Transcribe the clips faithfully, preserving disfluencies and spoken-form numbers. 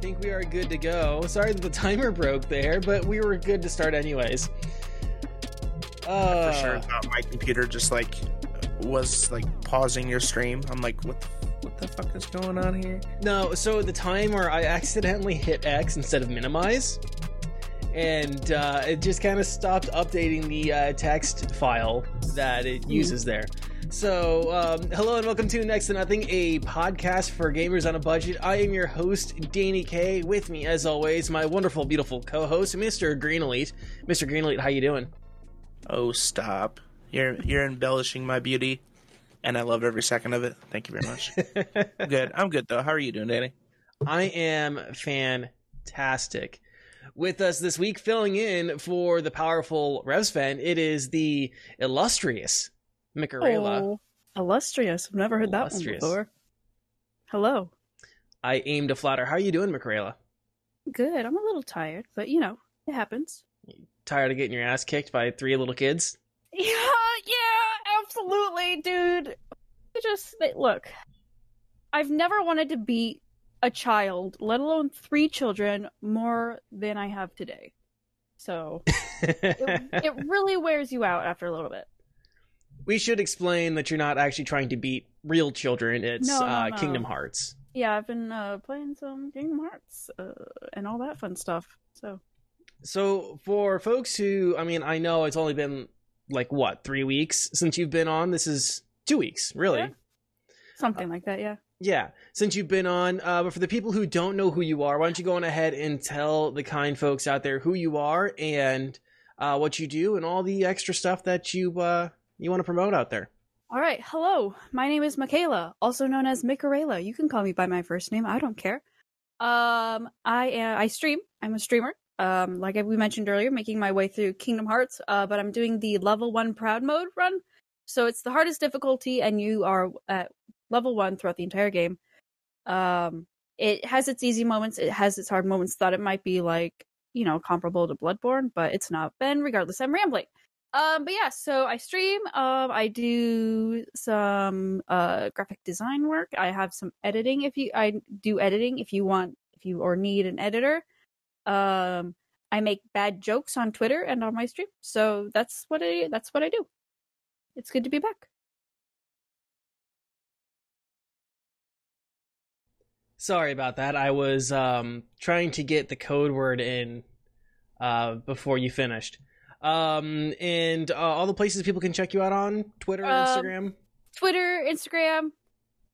think we are good to go. Sorry that the timer broke there, but we were good to start anyways. Uh, I for sure thought my computer just like was like pausing your stream. I'm like, what the, what the fuck is going on here? No, so the timer, I accidentally hit X instead of minimize, and uh, it just kind of stopped updating the uh, text file that it uses there. So, um, hello and welcome to Next to Nothing, a podcast for gamers on a budget. I am your host, Danny K. With me, as always, my wonderful, beautiful co-host, Mister Greenelite. Mister Greenelite, how you doing? Oh, stop. You're you're embellishing my beauty, and I love every second of it. Thank you very much. I'm good. I'm good, though. How are you doing, Danny? I am fantastic. With us this week, filling in for the powerful Revsven, it is the illustrious Micarela. Oh, illustrious. I've never heard illustrious. that one before. Hello. I aim to flatter. How are you doing, Micarela? Good. I'm a little tired, but, you know, it happens. Tired of getting your ass kicked by three little kids? Yeah, yeah, absolutely, dude. I just, look, I've never wanted to beat a child, let alone three children, more than I have today. So, it, it really wears you out after a little bit. We should explain that you're not actually trying to beat real children. It's no, no, uh, no. Kingdom Hearts. Yeah, I've been uh, playing some Kingdom Hearts uh, and all that fun stuff. So, so for folks who, I mean, I know it's only been like what three weeks since you've been on. This is two weeks, really, yeah. something uh, like that. Yeah, yeah, since you've been on. Uh, but for the people who don't know who you are, why don't you go on ahead and tell the kind folks out there who you are and uh, what you do and all the extra stuff that you. Uh, You want to promote out there. All right. Hello. My name is Micarela, also known as Micarela. You can call me by my first name. I don't care. Um, I uh, I stream. I'm a streamer. Um, like we mentioned earlier, making my way through Kingdom Hearts. Uh, but I'm doing the level one proud mode run. So it's the hardest difficulty, and you are at level one throughout the entire game. Um, it has its easy moments. It has its hard moments. Thought it might be like, you know, comparable to Bloodborne, but it's not been. Regardless, I'm rambling. Um, but yeah, so I stream, um, I do some, uh, graphic design work. I have some editing if you, I do editing if you want, if you or need an editor. Um, I make bad jokes on Twitter and on my stream. So that's what I, that's what I do. It's good to be back. Sorry about that. I was, um, trying to get the code word in, uh, before you finished. Um and uh, all the places people can check you out on Twitter, um, Instagram, Twitter, Instagram.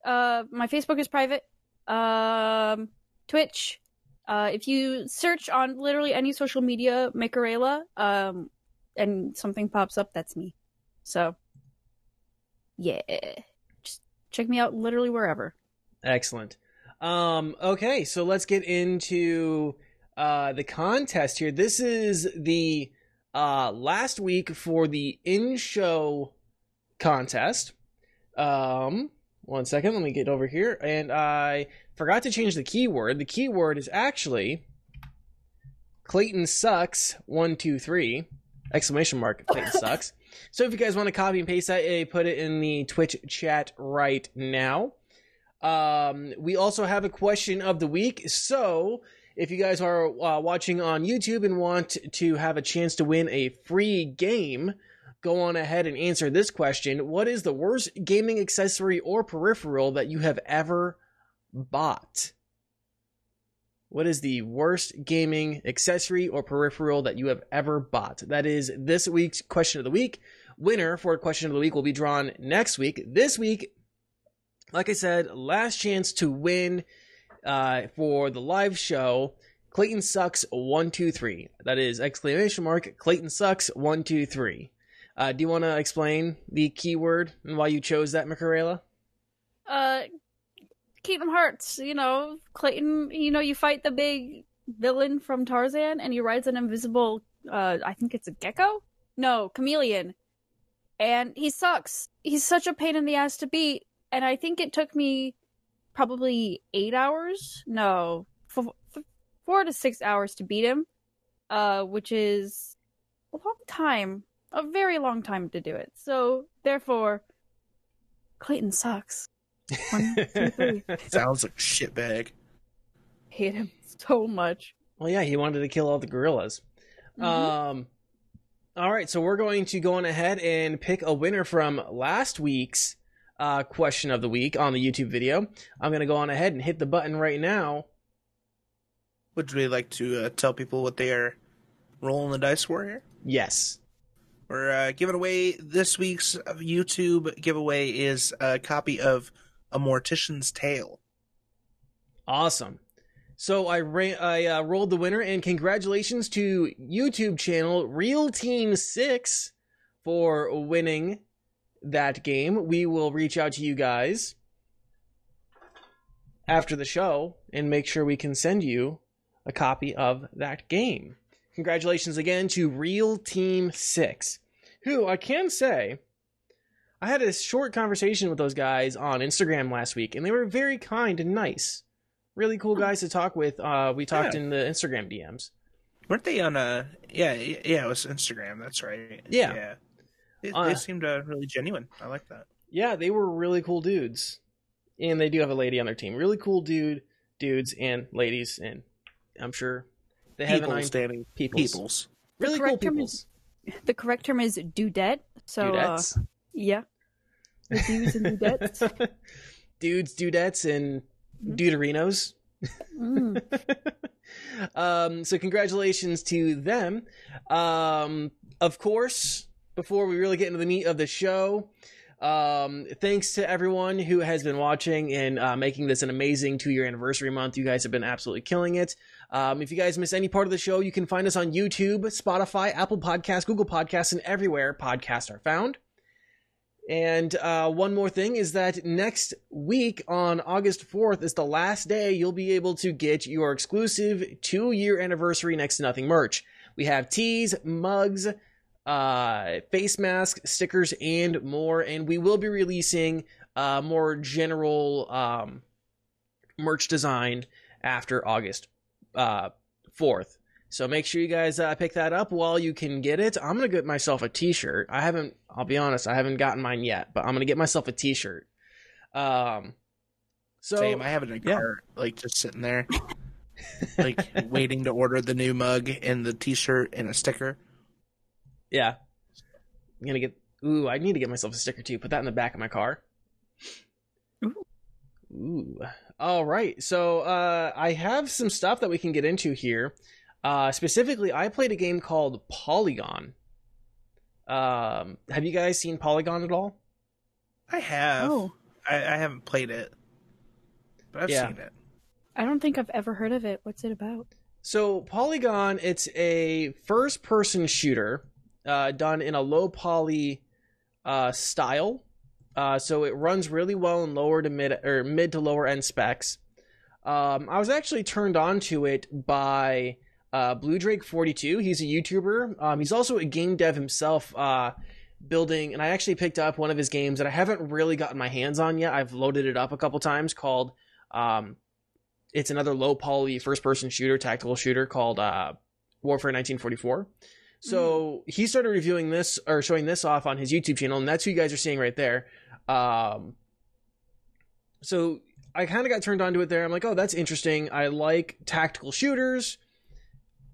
Uh, my Facebook is private. Um, Twitch. Uh, if you search on literally any social media, Micarela, um, and something pops up, that's me. So, yeah, just check me out literally wherever. Excellent. Um, okay, so let's get into uh the contest here. This is the Uh, last week for the in-show contest. Um, one second, let me get over here. And I forgot to change the keyword. The keyword is actually Clayton sucks one two three exclamation mark Clayton sucks. So if you guys want to copy and paste that, put it in the Twitch chat right now. Um, we also have a question of the week. So if you guys are uh, watching on YouTube and want to have a chance to win a free game, go on ahead and answer this question. What is the worst gaming accessory or peripheral that you have ever bought? What is the worst gaming accessory or peripheral that you have ever bought? That is this week's question of the week. Winner for question of the week will be drawn next week. This week, like I said, last chance to win Uh, for the live show, Clayton sucks one two three. That is exclamation mark Clayton sucks one two three. Uh, do you want to explain the keyword and why you chose that, Micarela? Uh, Kingdom Hearts. You know, Clayton. You know, you fight the big villain from Tarzan, and he rides an invisible. Uh, I think it's a gecko. No, chameleon. And he sucks. He's such a pain in the ass to beat. And I think it took me probably eight hours, no, four, four to six hours to beat him, uh, which is a long time, a very long time to do it. So, therefore, Clayton sucks. One, two, three. Sounds like shitbag. hate him so much. Well, yeah, he wanted to kill all the gorillas. Mm-hmm. Um, all right, so we're going to go on ahead and pick a winner from last week's uh, question of the week on the YouTube video. I'm going to go on ahead and hit the button right now. Would you really like to uh, tell people what they are rolling the dice for here? Yes. We're uh, giving away this week's YouTube giveaway is a copy of A Mortician's Tale. Awesome. So I ra- I uh, rolled the winner, and congratulations to YouTube channel Real Team Six for winning that game. We will reach out to you guys after the show and make sure we can send you a copy of that game. Congratulations again to Real Team Six, who I can say I had a short conversation with those guys on Instagram last week, and they were very kind and nice. Really cool guys to talk with. Uh, we talked yeah. in the Instagram D Ms. Weren't they on a... Yeah, yeah, it was Instagram. That's right. Yeah. yeah. It, uh, they seemed uh, really genuine. I like that. Yeah, they were really cool dudes. And they do have a lady on their team. Really cool dude, dudes and ladies, and I'm sure they have peoples, an eye. Peoples. peoples. Really cool peoples. Is, the correct term is dudette. So, dudettes. Uh, yeah. The dudes and dudettes. Dudes, dudettes, and... Deuterinos. Mm. um, so congratulations to them. Um, of course, before we really get into the meat of the show, um, thanks to everyone who has been watching and uh, making this an amazing two-year anniversary month. You guys have been absolutely killing it. Um, if you guys miss any part of the show, you can find us on YouTube, Spotify, Apple Podcasts, Google Podcasts, and everywhere podcasts are found. And uh, one more thing is that next week on August fourth is the last day you'll be able to get your exclusive two-year anniversary Next to Nothing merch. We have tees, mugs, uh, face masks, stickers, and more. And we will be releasing uh, more general um, merch design after August uh, fourth. So make sure you guys uh, pick that up while you can get it. I'm going to get myself a t-shirt. I haven't, I'll be honest, I haven't gotten mine yet, but I'm going to get myself a t-shirt. Um, so, Same, I have it in a car, yeah. like just sitting there, like waiting to order the new mug and the t-shirt and a sticker. Yeah. I'm going to get, ooh, I need to get myself a sticker too. Put that in the back of my car. Ooh. Ooh. All right. So uh, I have some stuff that we can get into here. Uh, specifically, I played a game called Polygon. Um, have you guys seen Polygon at all? I have. Oh. I, I haven't played it, but I've yeah. seen it. I don't think I've ever heard of it. What's it about? So Polygon, it's a first-person shooter uh, done in a low-poly uh, style. Uh, so it runs really well in lower to mid or mid to lower-end specs. Um, I was actually turned on to it by... Uh, BlueDrake forty-two, he's a YouTuber. Um, he's also a game dev himself, uh, building, and I actually picked up one of his games that I haven't really gotten my hands on yet. I've loaded it up a couple times called, um, it's another low-poly first-person shooter, tactical shooter called uh, Warfare nineteen forty-four. So mm. he started reviewing this, or showing this off on his YouTube channel, and that's who you guys are seeing right there. Um, so I kind of got turned on to it there. I'm like, oh, that's interesting. I like tactical shooters.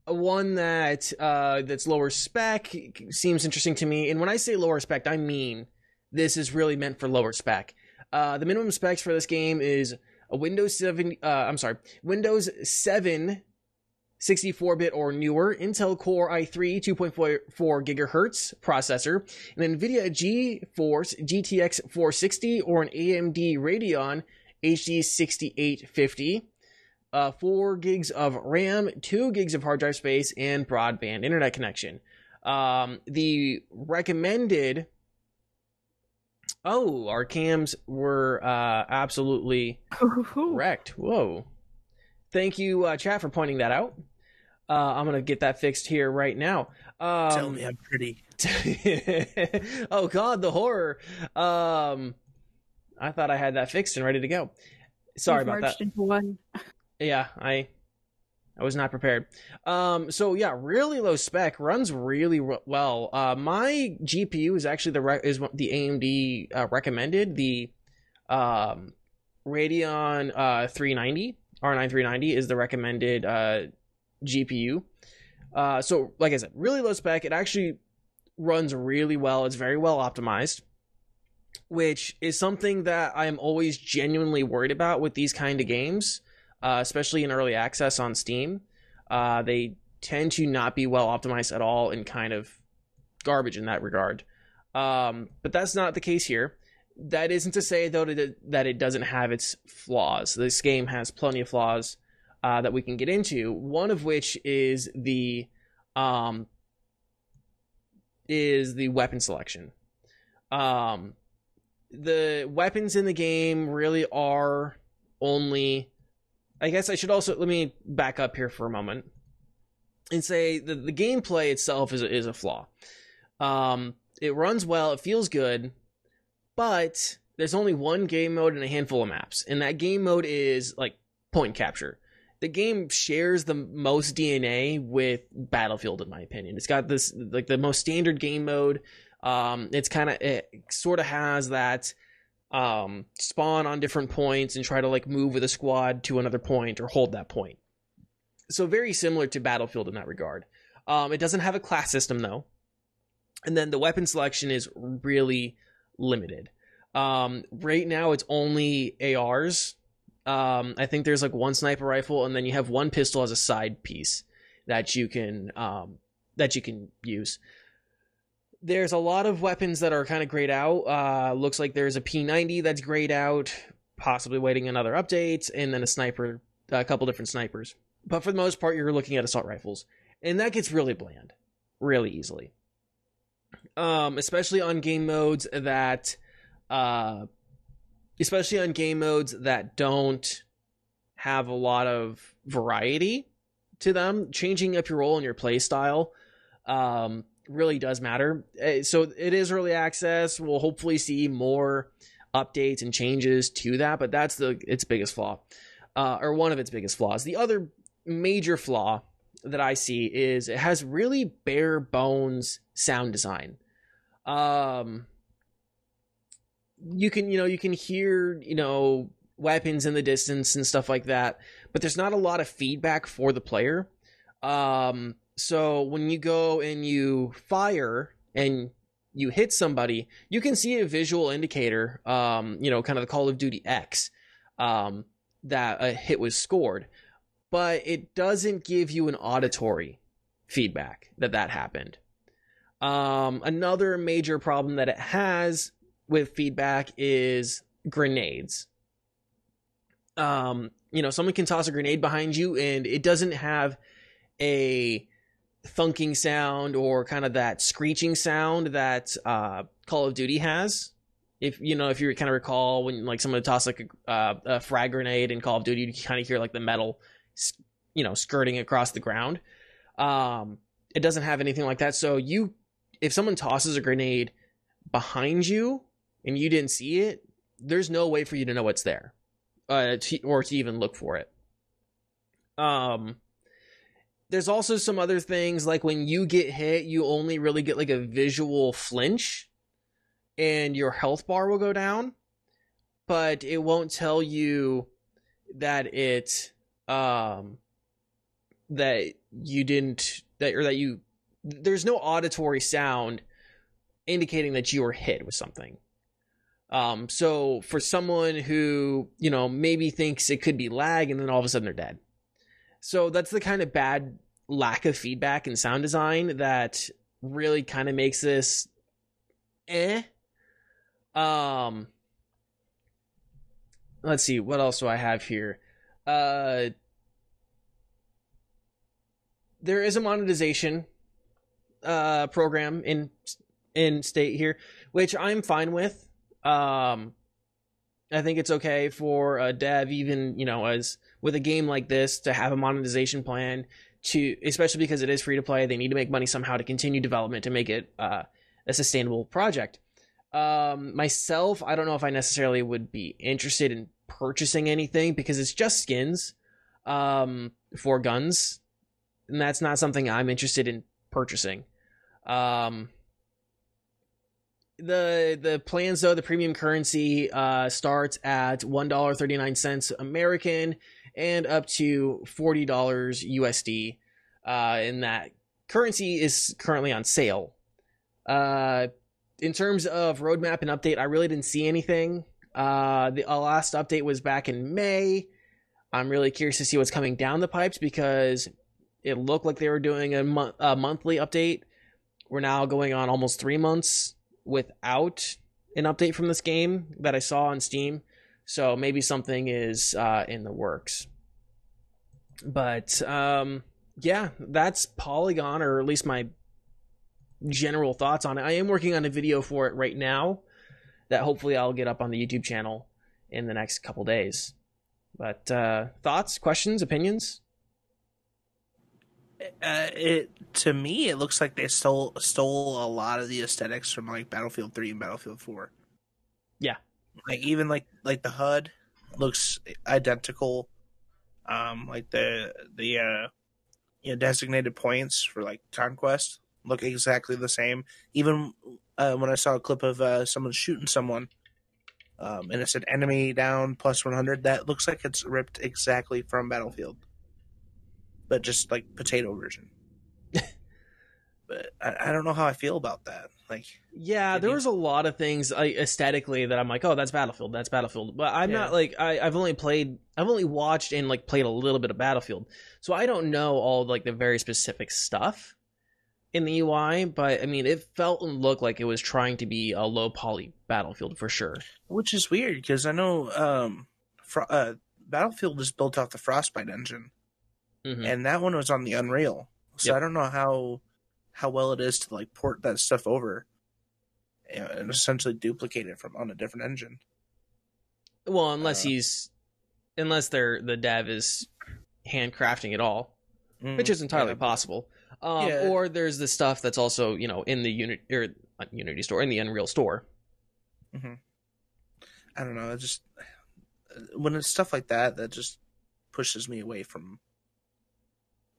One that uh, that's lower spec seems interesting to me. And when I say lower spec, I mean this is really meant for lower spec. Uh, the minimum specs for this game is a Windows seven. Uh, I'm sorry, Windows seven, sixty-four bit or newer, Intel Core i three two point four gigahertz processor, an NVIDIA GeForce G T X four sixty or an A M D Radeon H D sixty-eight fifty. Uh, four gigs of RAM, two gigs of hard drive space, and broadband internet connection. Um, the recommended... Oh, our cams were uh, absolutely wrecked. Whoa. Thank you, uh, chat, for pointing that out. Uh, I'm going to get that fixed here right now. Um, Tell me I'm pretty. Oh, God, the horror. Um, I thought I had that fixed and ready to go. Sorry We've about that. Into one. Yeah, I I was not prepared. Um, so, yeah, really low spec, runs really re- well. Uh, my G P U is actually the re- is the A M D uh, recommended, the um, Radeon uh, three ninety R nine three ninety is the recommended uh, G P U. Uh, so, like I said, really low spec. It actually runs really well. It's very well optimized, which is something that I'm always genuinely worried about with these kind of games, uh, especially in early access on Steam. Uh, they tend to not be well optimized at all and kind of garbage in that regard. Um, but that's not the case here. That isn't to say, though, that it doesn't have its flaws. This game has plenty of flaws uh, that we can get into, one of which is the um, is the weapon selection. Um, the weapons in the game really are only... I guess I should also... Let me back up here for a moment and say that the gameplay itself is a, is a flaw. Um, it runs well, it feels good, but there's only one game mode and a handful of maps, and that game mode is like point capture. The game shares the most D N A with Battlefield, in my opinion. It's got this like the most standard game mode. Um, it's kind of it sort of has that um, spawn on different points and try to like move with a squad to another point or hold that point. So very similar to Battlefield in that regard. Um, it doesn't have a class system though, and then the weapon selection is really limited. Um, right now it's only A Rs. Um, I think there's like one sniper rifle, and then you have one pistol as a side piece that you can um, that you can use. There's a lot of weapons that are kind of grayed out. Uh, looks like there's a P ninety that's grayed out, possibly waiting another update, and then a sniper, a couple different snipers. But for the most part, you're looking at assault rifles, and that gets really bland, really easily. Um, especially on game modes that, uh, especially on game modes that don't have a lot of variety to them. Changing up your role and your play style um, really does matter. So it is early access. We'll hopefully see more updates and changes to that, but that's the its biggest flaw, uh, or one of its biggest flaws. The other major flaw that I see is it has really bare bones sound design. Um, you can, you know, you can hear, you know, weapons in the distance and stuff like that, but there's not a lot of feedback for the player. Um, so when you go and you fire and you hit somebody, you can see a visual indicator, um, you know, kind of the Call of Duty X, um, that a hit was scored. But it doesn't give you an auditory feedback that that happened. Um, another major problem that it has with feedback is grenades. Um, you know, someone can toss a grenade behind you and it doesn't have a thunking sound or kind of that screeching sound that uh, Call of Duty has. If you know, if you kind of recall when like someone tossed like a, uh, a frag grenade in Call of Duty, you can kind of hear like the metal, you know, skirting across the ground. Um, it doesn't have anything like that. So you, if someone tosses a grenade behind you and you didn't see it, there's no way for you to know it's there, uh, to, or to even look for it. Um, there's also some other things like when you get hit, you only really get like a visual flinch and your health bar will go down, but it won't tell you that it, um, that you didn't, that, or that you, there's no auditory sound indicating that you were hit with something. Um, so for someone who, you know, maybe thinks it could be lag and then all of a sudden they're dead. So that's the kind of bad lack of feedback and sound design that really kind of makes this eh. Um, let's see, what else do I have here? Uh, there is a monetization uh, program in in state here, which I'm fine with. Um, I think it's okay for a dev, even you know, as with a game like this, to have a monetization plan. To especially because it is free to play, they need to make money somehow to continue development to make it uh, a sustainable project. Um, myself, I don't know if I necessarily would be interested in purchasing anything because it's just skins um, for guns, and that's not something I'm interested in purchasing. Um, the the plans though, the premium currency uh, starts at one dollar and thirty-nine cents American and up to forty dollars U S D. Uh, and that currency is currently on sale. Uh, in terms of roadmap and update, I really didn't see anything. Uh, the last update was back in May. I'm really curious to see what's coming down the pipes, because it looked like they were doing a, mo- a monthly update. We're now going on almost three months without an update from this game that I saw on Steam. So maybe something is uh, in the works. But um, yeah, that's Polygon, or at least my general thoughts on it. I am working on a video for it right now that hopefully I'll get up on the YouTube channel in the next couple days. But uh, thoughts, questions, opinions? Uh, it to me, it looks like they stole stole a lot of the aesthetics from like Battlefield three and Battlefield four. Yeah, like even like like the H U D looks identical. Um, like the the uh, you know, designated points for like conquest look exactly the same. Even uh, when I saw a clip of uh, someone shooting someone, um, and it said enemy down plus one hundred, that looks like it's ripped exactly from Battlefield. But just like potato version. But I, I don't know how I feel about that. Like, yeah, there you... was a lot of things I, aesthetically that I'm like, oh, that's Battlefield, that's Battlefield. But I'm yeah. not like I, I've only played, I've only watched and like played a little bit of Battlefield, so I don't know all like the very specific stuff in the U I. But I mean, it felt and looked like it was trying to be a low poly Battlefield for sure, which is weird because I know um, Fro- uh, Battlefield is built off the Frostbite engine. Mm-hmm. And that one was on the Unreal, so yep. I don't know how how well it is to like port that stuff over and essentially duplicate it from on a different engine. Well, unless uh, he's unless they're the dev is handcrafting it all, mm, which is entirely yeah. possible. Um, yeah. Or there's the stuff that's also, you know, in the Unity or Unity store in the Unreal store. Mm-hmm. I don't know. It just when it's stuff like that, that just pushes me away from.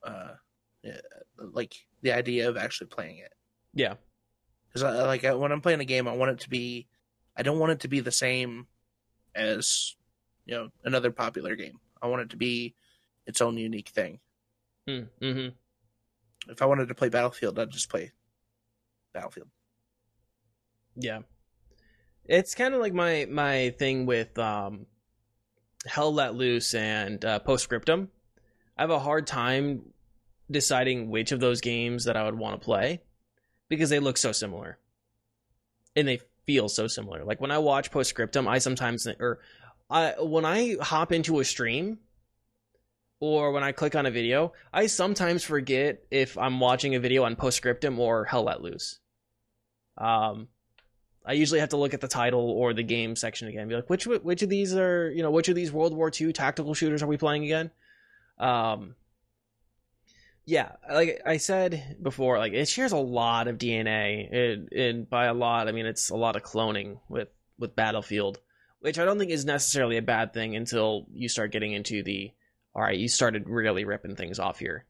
Uh, yeah, like the idea of actually playing it. Yeah, because I, like I, when I'm playing a game, I want it to be. I don't want it to be the same as, you know, another popular game. I want it to be its own unique thing. Mm-hmm. If I wanted to play Battlefield, I'd just play Battlefield. Yeah, it's kind of like my my thing with um, Hell Let Loose and uh, Post Scriptum. I have a hard time deciding which of those games that I would want to play because they look so similar and they feel so similar. Like when I watch Post Scriptum, I sometimes, or I, when I hop into a stream or when I click on a video, I sometimes forget if I'm watching a video on Post Scriptum or Hell Let Loose. Um, I usually have to look at the title or the game section again and be like, which, which of these are, you know, which of these World War Two tactical shooters are we playing again? Um, yeah, like I said before, like it shares a lot of D N A, and, and by a lot, I mean, it's a lot of cloning with, with Battlefield, which I don't think is necessarily a bad thing until you start getting into the, all right, you started really ripping things off here.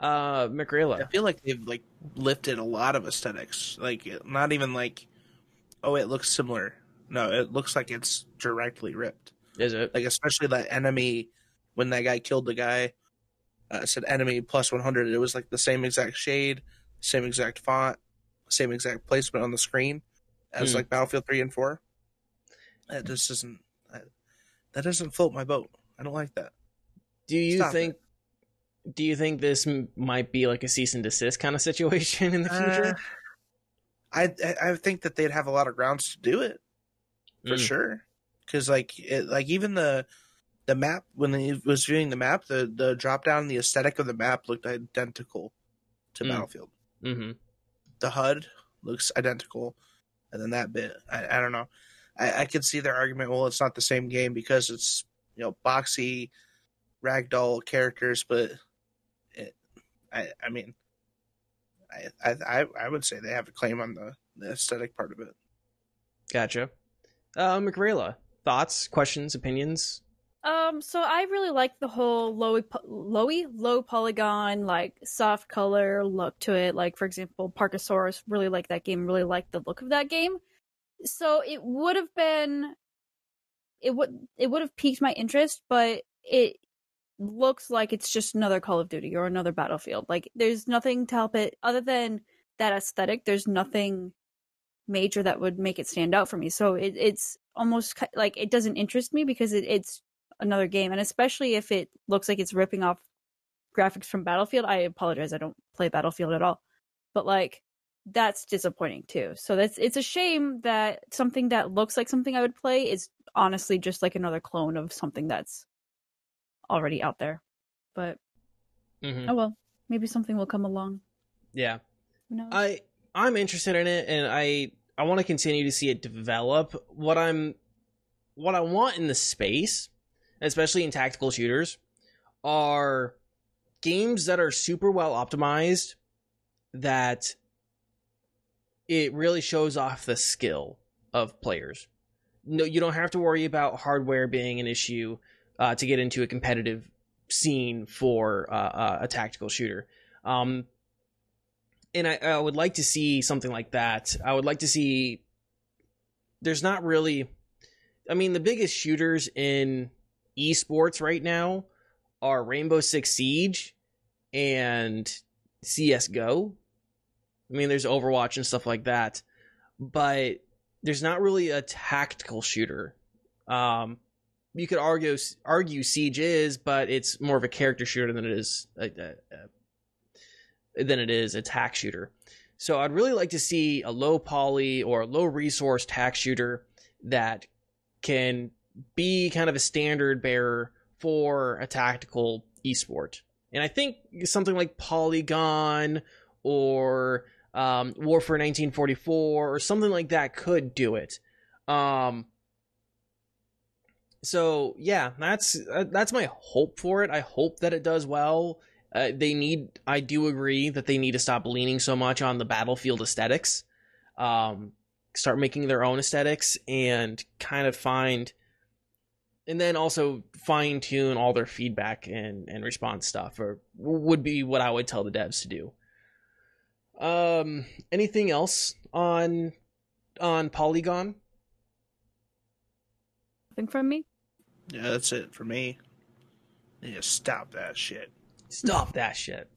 Uh, Macrilla. I feel like they've like lifted a lot of aesthetics, like not even like, oh, it looks similar. No, it looks like it's directly ripped. Is it? Like, especially that enemy. When that guy killed the guy, uh, said enemy plus one hundred. It was like the same exact shade, same exact font, same exact placement on the screen as mm. like Battlefield three and four. That just doesn't, that doesn't float my boat. I don't like that. Do you Stop think, it. do you think this m- might be like a cease and desist kind of situation in the future? Uh, I, I think that they'd have a lot of grounds to do it for mm. sure. Cause like, it, like even the, The map, when they was viewing the map, the, the drop down, the aesthetic of the map looked identical to mm. Battlefield. Mm-hmm. The H U D looks identical, and then that bit, I, I don't know. I, I could see their argument. Well, it's not the same game because it's, you know, boxy, ragdoll characters, but it, I, I mean, I, I, I would say they have a claim on the, the aesthetic part of it. Gotcha. Uh, Macrilla, thoughts, questions, opinions. Um, so I really like the whole low, low, low polygon, like soft color look to it. Like, for example, Parkosaurus, really like that game, really like the look of that game. So it would have been, it would, it would have piqued my interest, but it, looks like it's just another Call of Duty or another Battlefield. Like, there's nothing to help it other than that aesthetic. There's nothing major that would make it stand out for me. So it, it's almost like it doesn't interest me because it, it's another game. And especially if it looks like it's ripping off graphics from Battlefield. I apologize, I don't play Battlefield at all. But like, that's disappointing too. So that's, it's a shame that something that looks like something I would play is honestly just like another clone of something that's already out there. But mm-hmm. oh well, maybe something will come along. Yeah, who knows? I I'm interested in it, and I I want to continue to see it develop. What I'm what I want in the space, especially in tactical shooters, are games that are super well optimized, that it really shows off the skill of players. No, you don't have to worry about hardware being an issue uh, to get into a competitive scene for uh, uh, a tactical shooter. Um, and I, I would like to see something like that. I would like to see... There's not really... I mean, the biggest shooters in esports right now are Rainbow Six Siege and C S G O. I mean, there's Overwatch and stuff like that, but there's not really a tactical shooter. Um, you could argue argue Siege is, but it's more of a character shooter than it is a, a, a, than it is a tac shooter. So I'd really like to see a low poly or a low resource tac shooter that can be kind of a standard bearer for a tactical esport. And I think something like Polygon or um, Warfare nineteen forty-four or something like that could do it. Um, so yeah, that's uh, that's my hope for it. I hope that it does well. Uh, they need. I do agree that they need to stop leaning so much on the Battlefield aesthetics. Um, start making their own aesthetics and kind of find. And then also fine-tune all their feedback and, and response stuff, or would be what I would tell the devs to do. Um, anything else on on Polygon? Nothing from me? Yeah, that's it for me. Yeah, stop that shit. Stop that shit.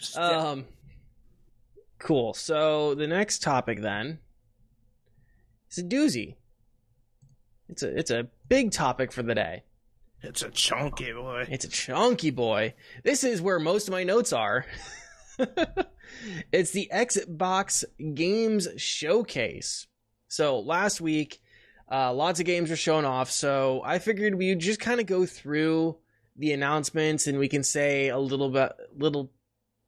Stop. Um, cool. So the next topic then is a doozy. It's a it's a big topic for the day. It's a chunky boy. It's a chunky boy. This is where most of my notes are. It's the Xbox Games Showcase. So last week, uh, lots of games were shown off. So I figured we would just kind of go through the announcements, and we can say a little bit, little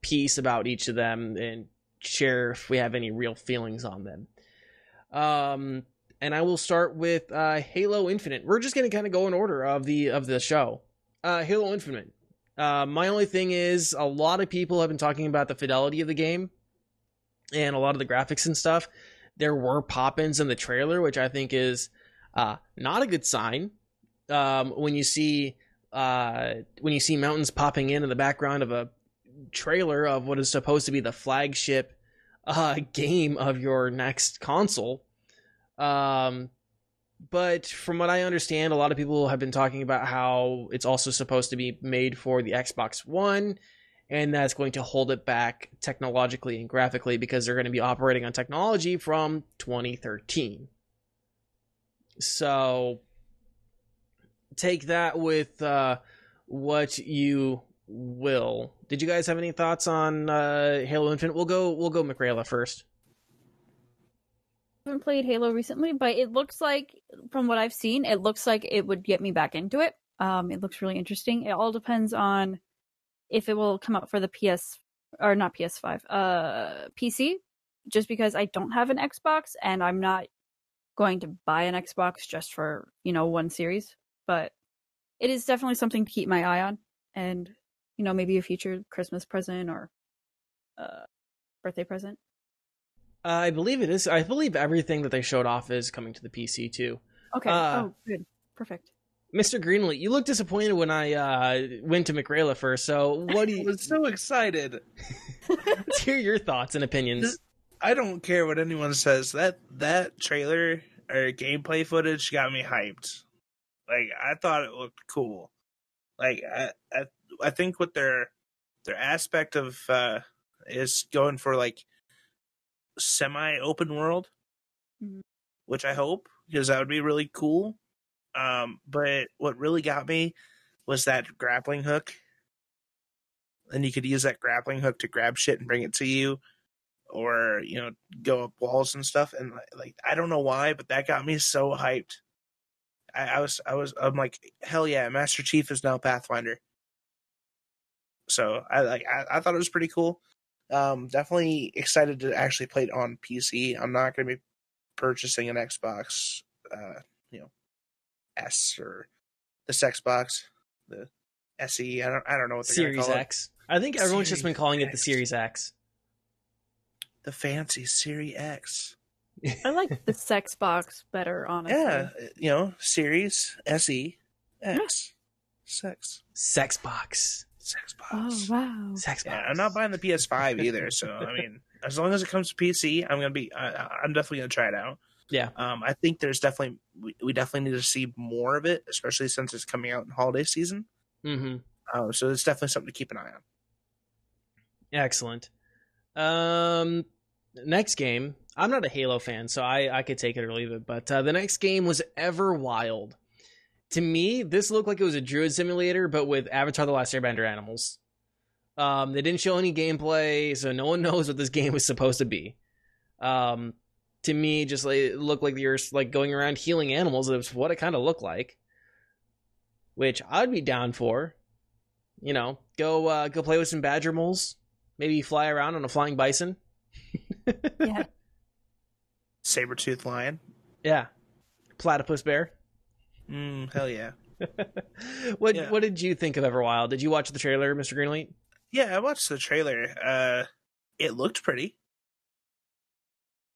piece about each of them, and share if we have any real feelings on them. Um. And I will start with uh, Halo Infinite. We're just going to kind of go in order of the of the show. Uh, Halo Infinite. Uh, my only thing is a lot of people have been talking about the fidelity of the game and a lot of the graphics and stuff. There were pop-ins in the trailer, which I think is uh, not a good sign. Um, when you see uh, when you see mountains popping in in the background of a trailer of what is supposed to be the flagship uh, game of your next console. Um, but from what I understand, a lot of people have been talking about how it's also supposed to be made for the Xbox One, and that's going to hold it back technologically and graphically because they're going to be operating on technology from twenty thirteen. So take that with, uh, what you will. Did you guys have any thoughts on, uh, Halo Infinite? We'll go, we'll go Michaela first. I haven't played Halo recently, but it looks like, from what I've seen, it looks like it would get me back into it. Um, it looks really interesting. It all depends on if it will come out for the P S, or not P S five, uh, P C, just because I don't have an Xbox, and I'm not going to buy an Xbox just for, you know, one series. But it is definitely something to keep my eye on, and, you know, maybe a future Christmas present or uh, birthday present. Uh, I believe it is. I believe everything that they showed off is coming to the P C, too. Okay. Uh, oh, good. Perfect. Mister Greenlee, you looked disappointed when I uh, went to Michaela first, so what do you... I was so excited. Let's hear your thoughts and opinions. I don't care what anyone says. That that trailer or gameplay footage got me hyped. Like, I thought it looked cool. Like I, I, I think what their their aspect of uh, is going for like semi open world, mm-hmm. which I hope, because that would be really cool. Um, but what really got me was that grappling hook, and you could use that grappling hook to grab shit and bring it to you, or you know, go up walls and stuff. And like, I don't know why, but that got me so hyped. I, I was, I was, I'm like, hell yeah, Master Chief is now Pathfinder. So I like, I, I thought it was pretty cool. Um, definitely excited to actually play it on P C. I'm not going to be purchasing an Xbox, uh, you know, S or this Xbox, the S E. I don't, I don't know what they're going to call it. Series X. I think everyone's just been calling it the Series X. The fancy Series X. I like the sex box better, honestly. Yeah, you know, Series S E X. Sex. Sex box. Sex box. Oh wow. Sex box. Yeah, I'm not buying the P S five either, so I mean, as long as it comes to P C, I'm gonna be. I, I'm definitely gonna try it out. Yeah. Um, I think there's definitely we, we definitely need to see more of it, especially since it's coming out in holiday season. Mm-hmm. Um, so it's definitely something to keep an eye on. Excellent. Um, next game. I'm not a Halo fan, so I, I could take it or leave it. But uh, the next game was Everwild. To me, this looked like it was a druid simulator, but with Avatar The Last Airbender animals. Um, they didn't show any gameplay, so no one knows what this game was supposed to be. Um, to me, just like, it looked like you're like going around healing animals. That's what it kind of looked like, which I'd be down for. You know, go uh, go play with some badger moles. Maybe fly around on a flying bison. Yeah. Saber-toothed lion. Yeah. Platypus bear. Mm, hell yeah. what yeah. What did you think of Everwild? Did you watch the trailer, Mister Greenleaf? Yeah, I watched the trailer. Uh, it looked pretty.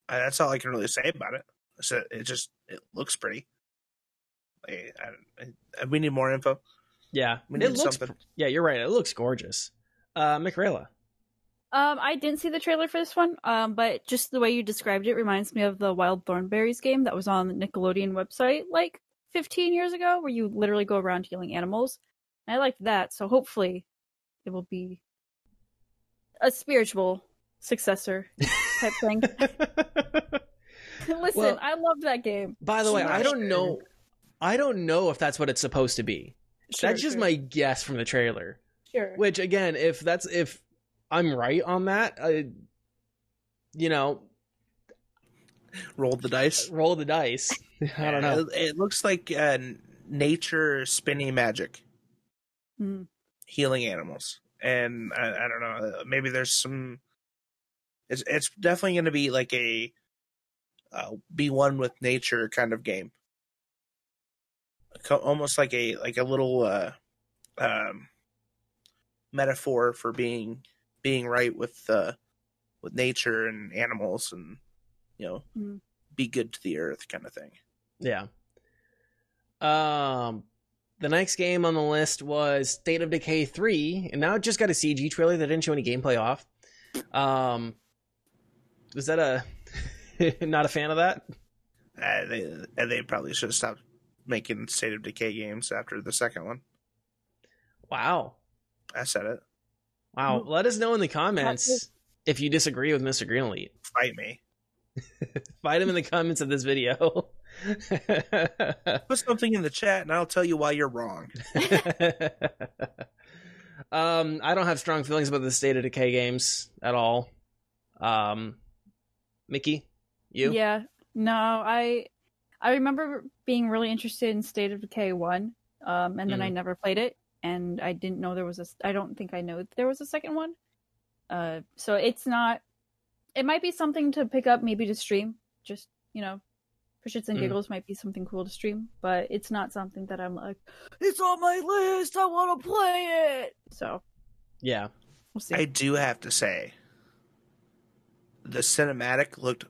Uh, that's all I can really say about it. So it just it looks pretty. I, I, I, we need more info. Yeah. We need it looks, something. Yeah, you're right. It looks gorgeous. Uh, Micaela. Um, I didn't see the trailer for this one, um, but just the way you described it reminds me of the Wild Thornberries game that was on the Nickelodeon website like fifteen years ago, where you literally go around healing animals. And I liked that, so hopefully it will be a spiritual successor type thing. Listen, well, I loved that game. By the way, I don't know, I don't know if that's what it's supposed to be. Sure, that's just sure. my guess from the trailer. Sure. Which again, if that's if. I'm right on that. I, you know, roll the dice. Roll the dice. I don't know. It looks like uh, nature spinning magic, mm. healing animals, and I, I don't know. Maybe there's some. It's it's definitely going to be like a uh, be one with nature kind of game, almost like a like a little uh, um, metaphor for being. being right with uh, with nature and animals, and you know, mm. be good to the earth kind of thing. Yeah. Um, the next game on the list was State of Decay three, and now it just got a C G trailer that didn't show any gameplay off. Um, was that a not a fan of that? Uh, they they probably should have stopped making State of Decay games after the second one. Wow, I said it. Wow, let us know in the comments if you disagree with Mister Greenleaf. Fight me. Fight him in the comments of this video. Put something in the chat and I'll tell you why you're wrong. um, I don't have strong feelings about the State of Decay games at all. Um, Mickey, you? Yeah, no, I I remember being really interested in State of Decay one, um, and then mm. I never played it. And I didn't know there was a... I don't think I know there was a second one. Uh, so it's not... It might be something to pick up, maybe to stream. Just, you know, for shits and giggles mm. might be something cool to stream. But it's not something that I'm like, it's on my list! I want to play it! So... Yeah. We'll see. I do have to say, the cinematic looked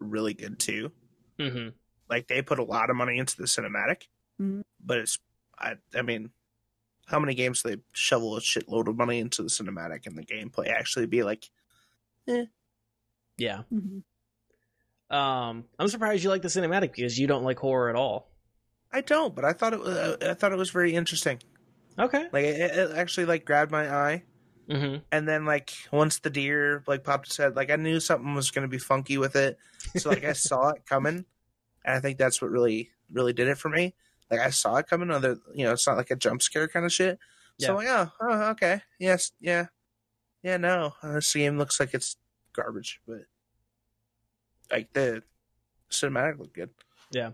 really good, too. Mm-hmm. Like, they put a lot of money into the cinematic. Mm-hmm. But it's... I, I mean... How many games do they shovel a shitload of money into the cinematic and the gameplay actually be like, eh. Yeah. Mm-hmm. Um, I'm surprised you like the cinematic because you don't like horror at all. I don't, but I thought it was, I thought it was very interesting. Okay. Like it, it actually like grabbed my eye. Mm-hmm. And then like once the deer like popped its head, like I knew something was going to be funky with it. So like I saw it coming, and I think that's what really really did it for me. Like I saw it coming. Other, you know, it's not like a jump scare kind of shit. Yeah. So I'm like, oh, oh, okay, yes, yeah, yeah. No, this game looks like it's garbage, but like the cinematic looked good. Yeah.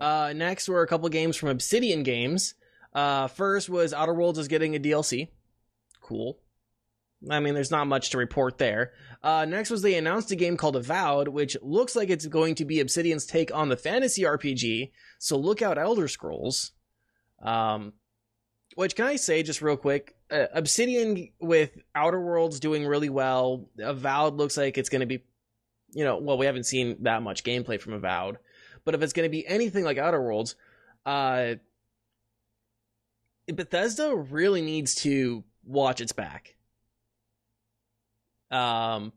Uh, next were a couple games from Obsidian Games. Uh, first was Outer Worlds is getting a D L C. Cool. I mean, there's not much to report there. Uh, next was they announced a game called Avowed, which looks like it's going to be Obsidian's take on the fantasy R P G. So look out, Elder Scrolls. Um, which, can I say just real quick, uh, Obsidian with Outer Worlds doing really well. Avowed looks like it's going to be, you know, well, we haven't seen that much gameplay from Avowed. But if it's going to be anything like Outer Worlds, uh, Bethesda really needs to watch its back. Um,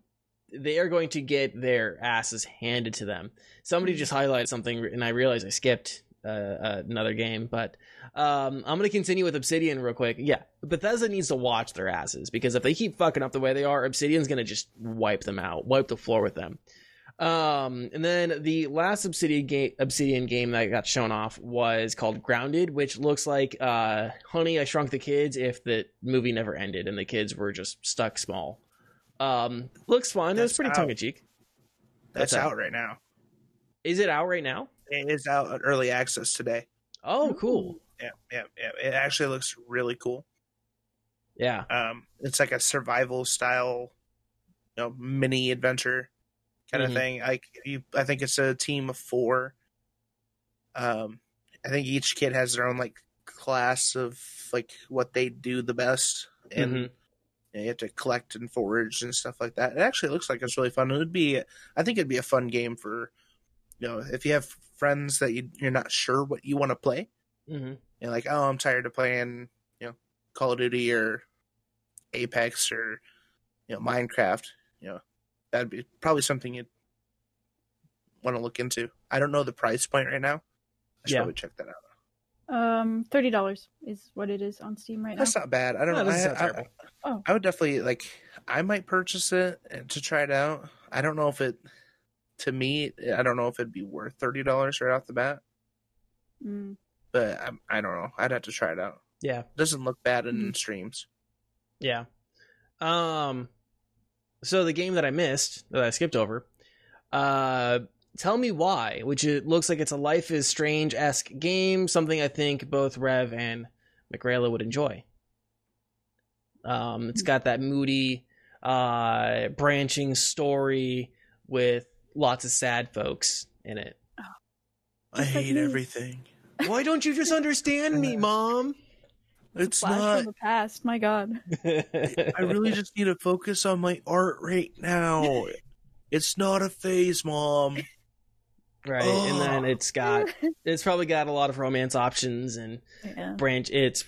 they are going to get their asses handed to them. Somebody just highlighted something, and I realized I skipped uh, uh, another game, but um, I'm going to continue with Obsidian real quick. Yeah, Bethesda needs to watch their asses, because if they keep fucking up the way they are, Obsidian's going to just wipe them out, wipe the floor with them. Um, and then the last Obsidian, ga- Obsidian game that got shown off was called Grounded, which looks like uh, Honey, I Shrunk the Kids if the movie never ended and the kids were just stuck small. Um, looks fun. That's it was pretty out. tongue-in-cheek. That's, That's out. out right now. Is it out right now? It is out on early access today. Oh, cool. Yeah, yeah, yeah. It actually looks really cool. Yeah. Um, it's like a survival style, you know, mini adventure kind mm-hmm. of thing. Like you, I think it's a team of four. Um, I think each kid has their own like class of like what they do the best, and. Mm-hmm. You have to collect and forage and stuff like that. It actually looks like it's really fun. It would be, I think it'd be a fun game for, you know, if you have friends that you, you're not sure what you want to play. Mm-hmm. You're like, oh, I'm tired of playing, you know, Call of Duty or Apex or, you know, Minecraft. You know, that'd be probably something you'd want to look into. I don't know the price point right now. I should yeah. probably check that out. Um, thirty dollars is what it is on Steam right now. That's not bad. I don't no, know. I, I, I, oh. I would definitely, like, I might purchase it to try it out. I don't know if it, to me, I don't know if it'd be worth thirty dollars right off the bat. Mm. But I, I don't know. I'd have to try it out. Yeah. It doesn't look bad in mm. streams. Yeah. Um, so the game that I missed, that I skipped over, uh... Tell Me Why, which it looks like it's a Life is Strange-esque game, something I think both Rev and McRaela would enjoy. Um, it's got that moody, uh, branching story with lots of sad folks in it. Oh, I hate me. everything. Why don't you just understand me, Mom? It's not from the past. My God, I really just need to focus on my art right now. It's not a phase, Mom. Right, oh. And then it's got, it's probably got a lot of romance options and yeah. branch. It's,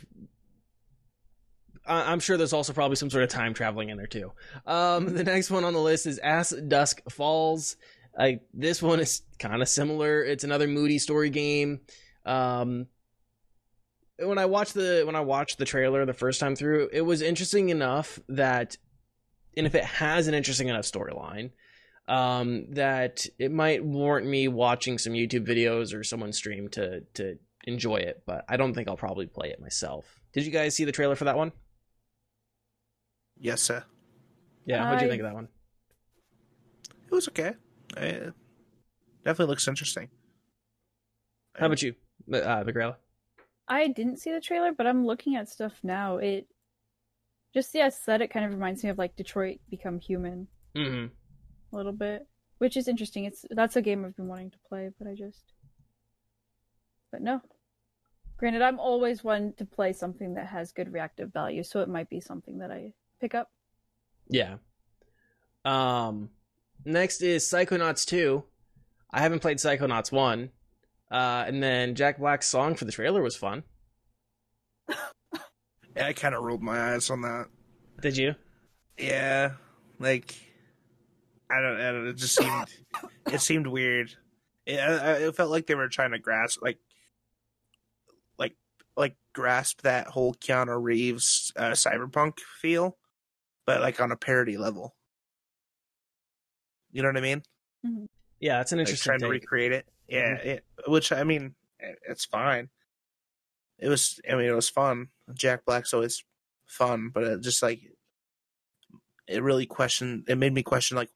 I'm sure there's also probably some sort of time traveling in there too. Um, the next one on the list is As Dusk Falls. I, this one is kind of similar. It's another moody story game. Um, when I watched the when I watched the trailer the first time through, it was interesting enough that, and if it has an interesting enough storyline. Um, that it might warrant me watching some YouTube videos or someone stream to to enjoy it, but I don't think I'll probably play it myself. Did you guys see the trailer for that one? Yes, sir. Yeah, I... what did you think of that one? It was okay. It definitely looks interesting. How about you, uh, McGrail? I didn't see the trailer, but I'm looking at stuff now. It just the aesthetic kind of reminds me of like Detroit Become Human. Mm-hmm. A little bit, which is interesting. It's that's a game I've been wanting to play, but I just, but no. Granted, I'm always one to play something that has good reactive value, so it might be something that I pick up. Yeah. Um. Next is Psychonauts two. I haven't played Psychonauts one. Uh, and then Jack Black's song for the trailer was fun. Yeah, I kind of rolled my eyes on that. Did you? Yeah, like. I don't, I don't. It just seemed. It seemed weird. It, it felt like they were trying to grasp, like, like like grasp that whole Keanu Reeves uh, cyberpunk feel, but like on a parody level. You know what I mean? Mm-hmm. Yeah, it's an interesting. Like, trying take. to recreate it, yeah. Mm-hmm. It, which I mean, it's fine. It was. I mean, it was fun. Jack Black's always fun, but it just like it really questioned. It made me question like,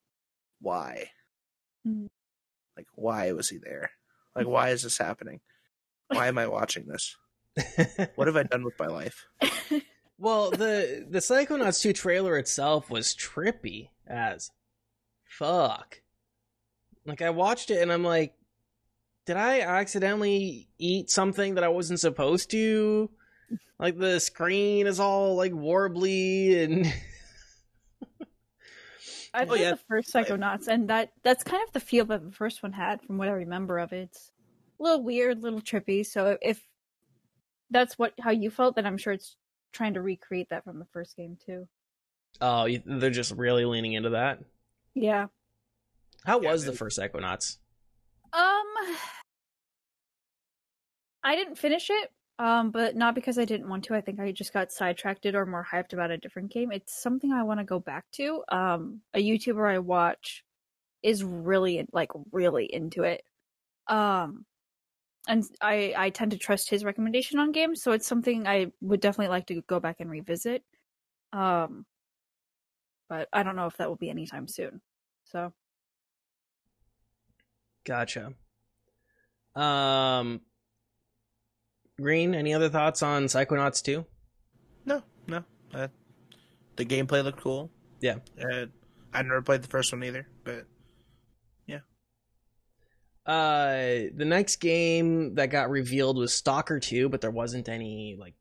why? Mm-hmm. Like, why was he there? Like, mm-hmm. why is this happening? Why am I watching this? What have I done with my life? Well, the the Psychonauts two trailer itself was trippy as fuck. Like, I watched it and I'm like, did I accidentally eat something that I wasn't supposed to? Like, the screen is all like warbly and I played oh, yeah. the first Psychonauts, and that that's kind of the feel that the first one had, from what I remember of it. It's a little weird, a little trippy. So if that's what how you felt, then I'm sure it's trying to recreate that from the first game too. Oh, they're just really leaning into that. Yeah. How yeah, was maybe. the first Psychonauts? Um, I didn't finish it, um, but not because I didn't want to. I think I just got sidetracked or more hyped about a different game. It's something I want to go back to. Um, a YouTuber I watch is really like really into it. Um, and I I tend to trust his recommendation on games, so it's something I would definitely like to go back and revisit. Um, but I don't know if that will be anytime soon. So. Gotcha. Um, Green, any other thoughts on Psychonauts two? No, no. Uh, the gameplay looked cool. Yeah. Uh, I never played the first one either, but yeah. Uh, the next game that got revealed was Stalker two, but there wasn't any like,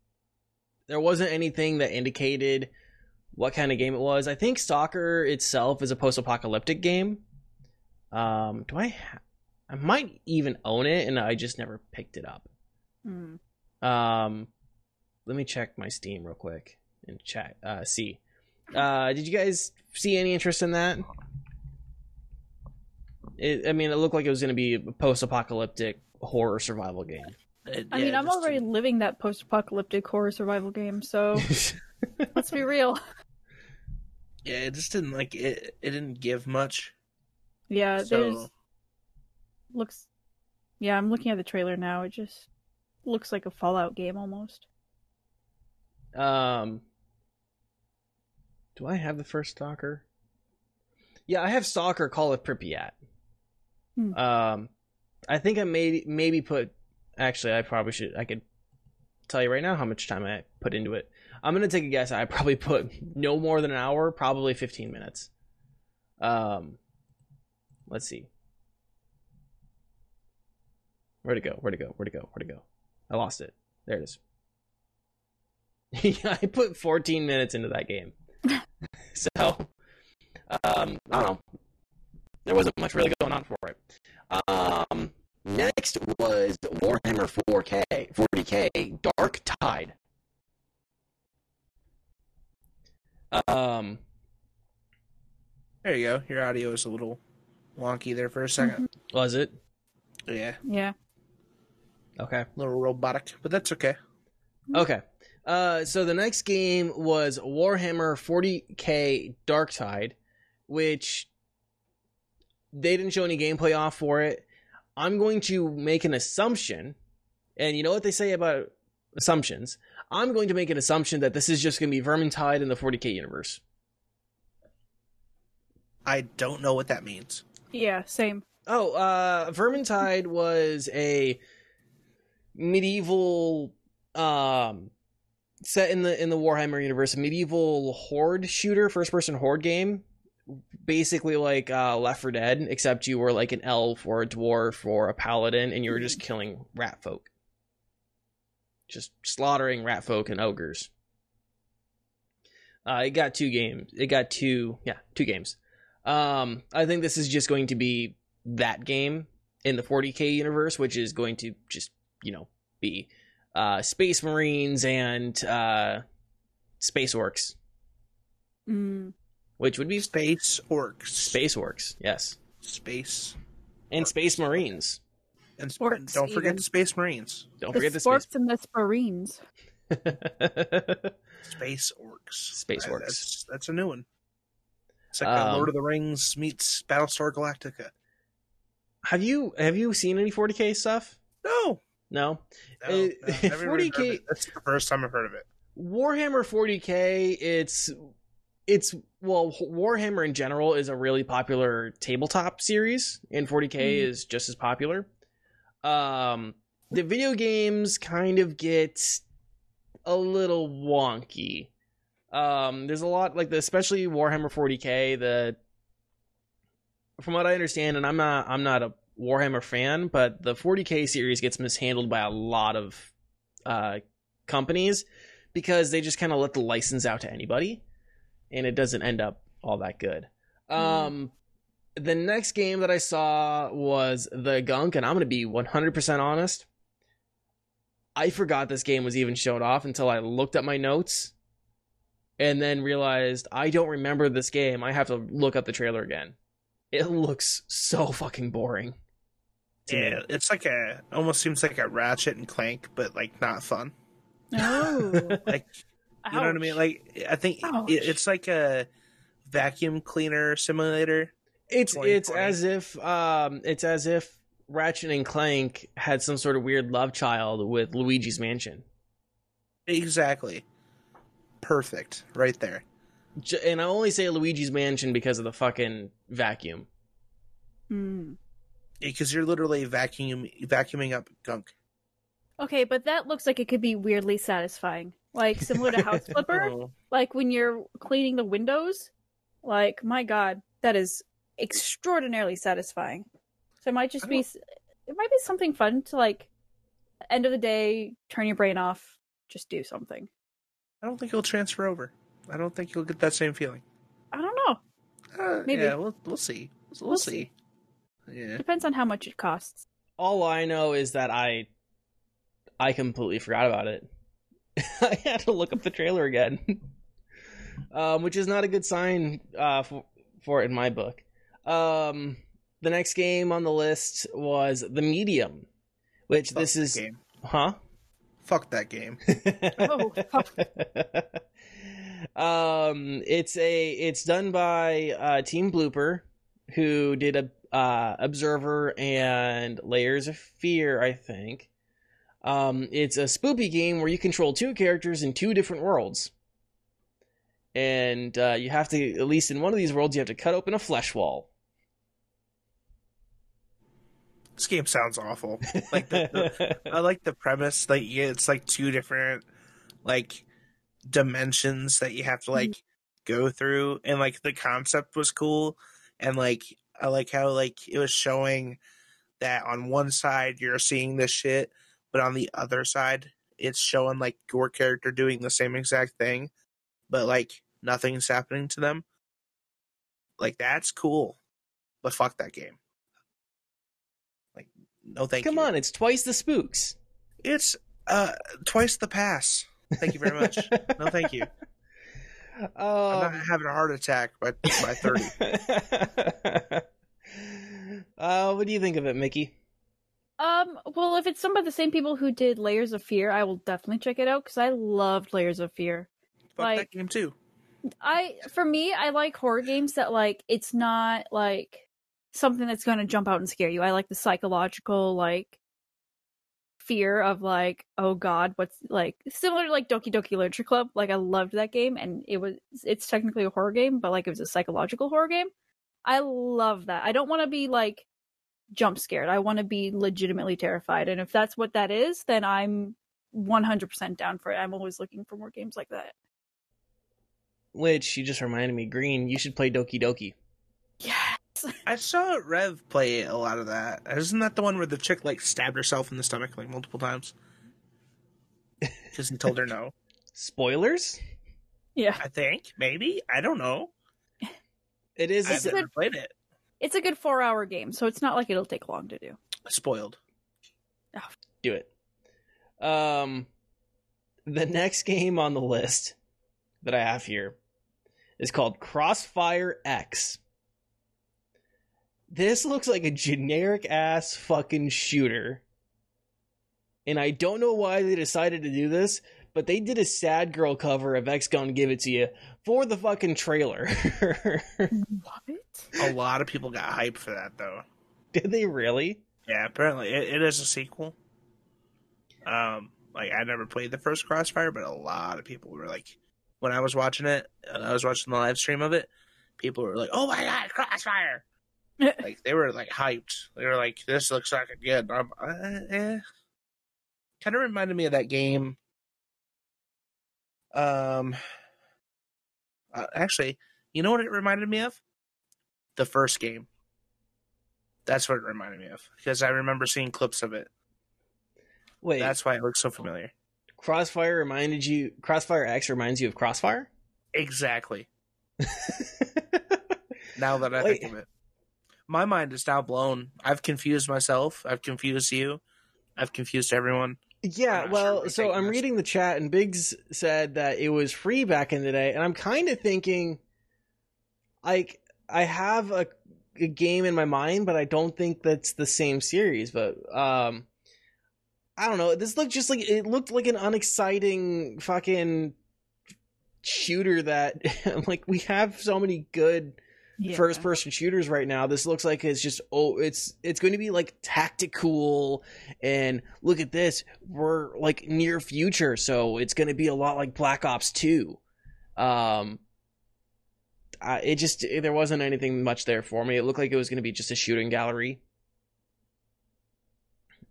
there wasn't anything that indicated what kind of game it was. I think Stalker itself is a post-apocalyptic game. Um, do I? Ha- I might even own it, and I just never picked it up. Mm. Um, let me check my Steam real quick and chat. Uh, see, uh, did you guys see any interest in that? It, I mean, it looked like it was going to be a post-apocalyptic horror survival game. It, I yeah, mean, I'm already to... living that post-apocalyptic horror survival game, so let's be real. Yeah, it just didn't like it. It didn't give much. Yeah, so... there's. Looks, yeah, I'm looking at the trailer now. It just looks like a Fallout game almost. Um, do I have the first Stalker? Yeah, I have Stalker Call of Pripyat. Hmm. Um, I think I may maybe put. Actually, I probably should. I could tell you right now how much time I put into it. I'm gonna take a guess. I probably put no more than an hour, probably fifteen minutes. Um, let's see. Where'd it go? Where'd it go? Where'd it go? Where'd it go? I lost it. There it is. Yeah, I put fourteen minutes into that game. So, um, I don't know. There wasn't much really going on for it. Um, next was Warhammer forty K Dark Tide. Um, there you go. Your audio is a little wonky there for a second. Was it? Yeah. Yeah. Okay. A little robotic, but that's okay. Okay. Uh, so the next game was Warhammer forty K Darktide, which they didn't show any gameplay off for it. I'm going to make an assumption, and you know what they say about assumptions? I'm going to make an assumption that this is just going to be Vermintide in the forty K universe. I don't know what that means. Yeah, same. Oh, uh, Vermintide was a medieval, um, set in the in the Warhammer universe, a medieval horde shooter, first person horde game, basically like uh, Left four Dead, except you were like an elf or a dwarf or a paladin, and you were just killing rat folk, just slaughtering rat folk and ogres. Uh, it got two games. It got two, yeah, two games. Um, I think this is just going to be that game in the forty K universe, which is going to just, you know, be uh space marines and uh space orcs. Mm. Which would be space orcs. Space orcs, yes. Space and orcs. Space marines. And sports. Don't forget even. the Space Marines. Don't the forget the sports space... and the Marines. Space Orcs. Space Orcs. That's, that's a new one. It's like um, Lord of the Rings meets Battlestar Galactica. Have you have you seen any forty K stuff? No. No. no, no uh, forty K. That's the first time I've heard of it. Warhammer forty K. It's it's well, Warhammer in general is a really popular tabletop series, and forty K mm. is just as popular. Um, the video games kind of get a little wonky. Um, there's a lot like the, especially Warhammer forty K. The from what I understand, and I'm not I'm not a Warhammer fan, but the forty K series gets mishandled by a lot of uh, companies because they just kind of let the license out to anybody, and it doesn't end up all that good. Mm. Um, the next game that I saw was The Gunk, and I'm going to be one hundred percent honest. I forgot this game was even showed off until I looked at my notes and then realized I don't remember this game. I have to look up the trailer again. It looks so fucking boring. Yeah, me. It's like a, almost seems like a Ratchet and Clank, but like not fun. Oh, like Ouch. you know what I mean? Like I think it, it's like a vacuum cleaner simulator. It's it's as if um it's as if Ratchet and Clank had some sort of weird love child with Luigi's Mansion. Exactly, perfect, right there. And I only say Luigi's Mansion because of the fucking vacuum. Mm. Yeah, because you're literally vacuum vacuuming up gunk. Okay, but that looks like it could be weirdly satisfying, like similar to House Flipper, oh. like when you're cleaning the windows. Like, my God, that is extraordinarily satisfying. So it might just be, it might be something fun to like, end of the day, turn your brain off, just do something. I don't think it'll transfer over. I don't think you'll get that same feeling. I don't know. Uh, Maybe. Yeah, we'll, we'll see. We'll, we'll see. see. Yeah. Depends on how much it costs. All I know is that I I completely forgot about it. I had to look up the trailer again. um, which is not a good sign uh, for, for it in my book. Um, the next game on the list was The Medium, which fuck this is... Game. Huh? Fuck that game. oh, fuck. Um, it's a it's done by uh, Team Blooper, who did a uh, Observer and Layers of Fear, I think. Um, it's a spoopy game where you control two characters in two different worlds, and uh, you have to, at least in one of these worlds, you have to cut open a flesh wall. This game sounds awful. Like the, the, I like the premise. Like yeah, it's like two different like. dimensions that you have to like go through, and like the concept was cool, and like I like how like it was showing that on one side you're seeing this shit, but on the other side it's showing like your character doing the same exact thing, but like nothing's happening to them. Like, that's cool, but fuck that game. Like, no thank you. Come on, it's twice the spooks. It's uh twice the pass. Thank you very much. No, thank you. Um, I'm not having a heart attack by by thirty. Uh, what do you think of it, Mickey? Um, well, if it's some of the same people who did Layers of Fear, I will definitely check it out because I loved Layers of Fear. Fuck like, that game too. I for me, I like horror games that like it's not like something that's going to jump out and scare you. I like the psychological like. fear of like, oh god, what's like similar to like Doki Doki Literature Club. Like, I loved that game, and it was it's technically a horror game, but like it was a psychological horror game. I love that. I don't want to be like jump scared. I want to be legitimately terrified, and if that's what that is, then I'm one hundred percent down for it. I'm always looking for more games like that. Which you just reminded me, Green, you should play Doki Doki. Yeah. I saw Rev play a lot of that. Isn't that the one where the chick like stabbed herself in the stomach like multiple times? Because he told her no. Spoilers? Yeah. I think. Maybe. I don't know. It is. I've never played it. It's a good four hour game, so it's not like it'll take long to do. Spoiled. Oh. Do it. Um, the next game on the list that I have here is called Crossfire X. This looks like a generic ass fucking shooter. And I don't know why they decided to do this, but they did a sad girl cover of X Gun Give It To You for the fucking trailer. What? A lot of people got hyped for that, though. Did they really? Yeah, apparently. It, it is a sequel. Um, like, I never played the first Crossfire, but a lot of people were like, when I was watching it, and I was watching the live stream of it, people were like, oh my god, Crossfire! Like, they were, like, hyped. They were like, this looks like it good. I'm, uh, eh. Kind of reminded me of that game. Um, uh, actually, you know what it reminded me of? The first game. That's what it reminded me of, because I remember seeing clips of it. Wait. That's why it looks so familiar. Crossfire reminded you... Crossfire X reminds you of Crossfire? Exactly. Now that I Wait. think of it. My mind is now blown. I've confused myself. I've confused you. I've confused everyone. Yeah, well, sure so I'm this. reading the chat, and Biggs said that it was free back in the day, and I'm kind of thinking, like, I have a, a game in my mind, but I don't think that's the same series, but, um, I don't know, this looked just like, it looked like an unexciting fucking shooter that, like, we have so many good... Yeah. First person shooters right now. This looks like it's just oh it's it's going to be like tactical and look at this, we're like near future, so it's going to be a lot like Black Ops two. Um I, it just it, there wasn't anything much there for me. It looked like it was going to be just a shooting gallery.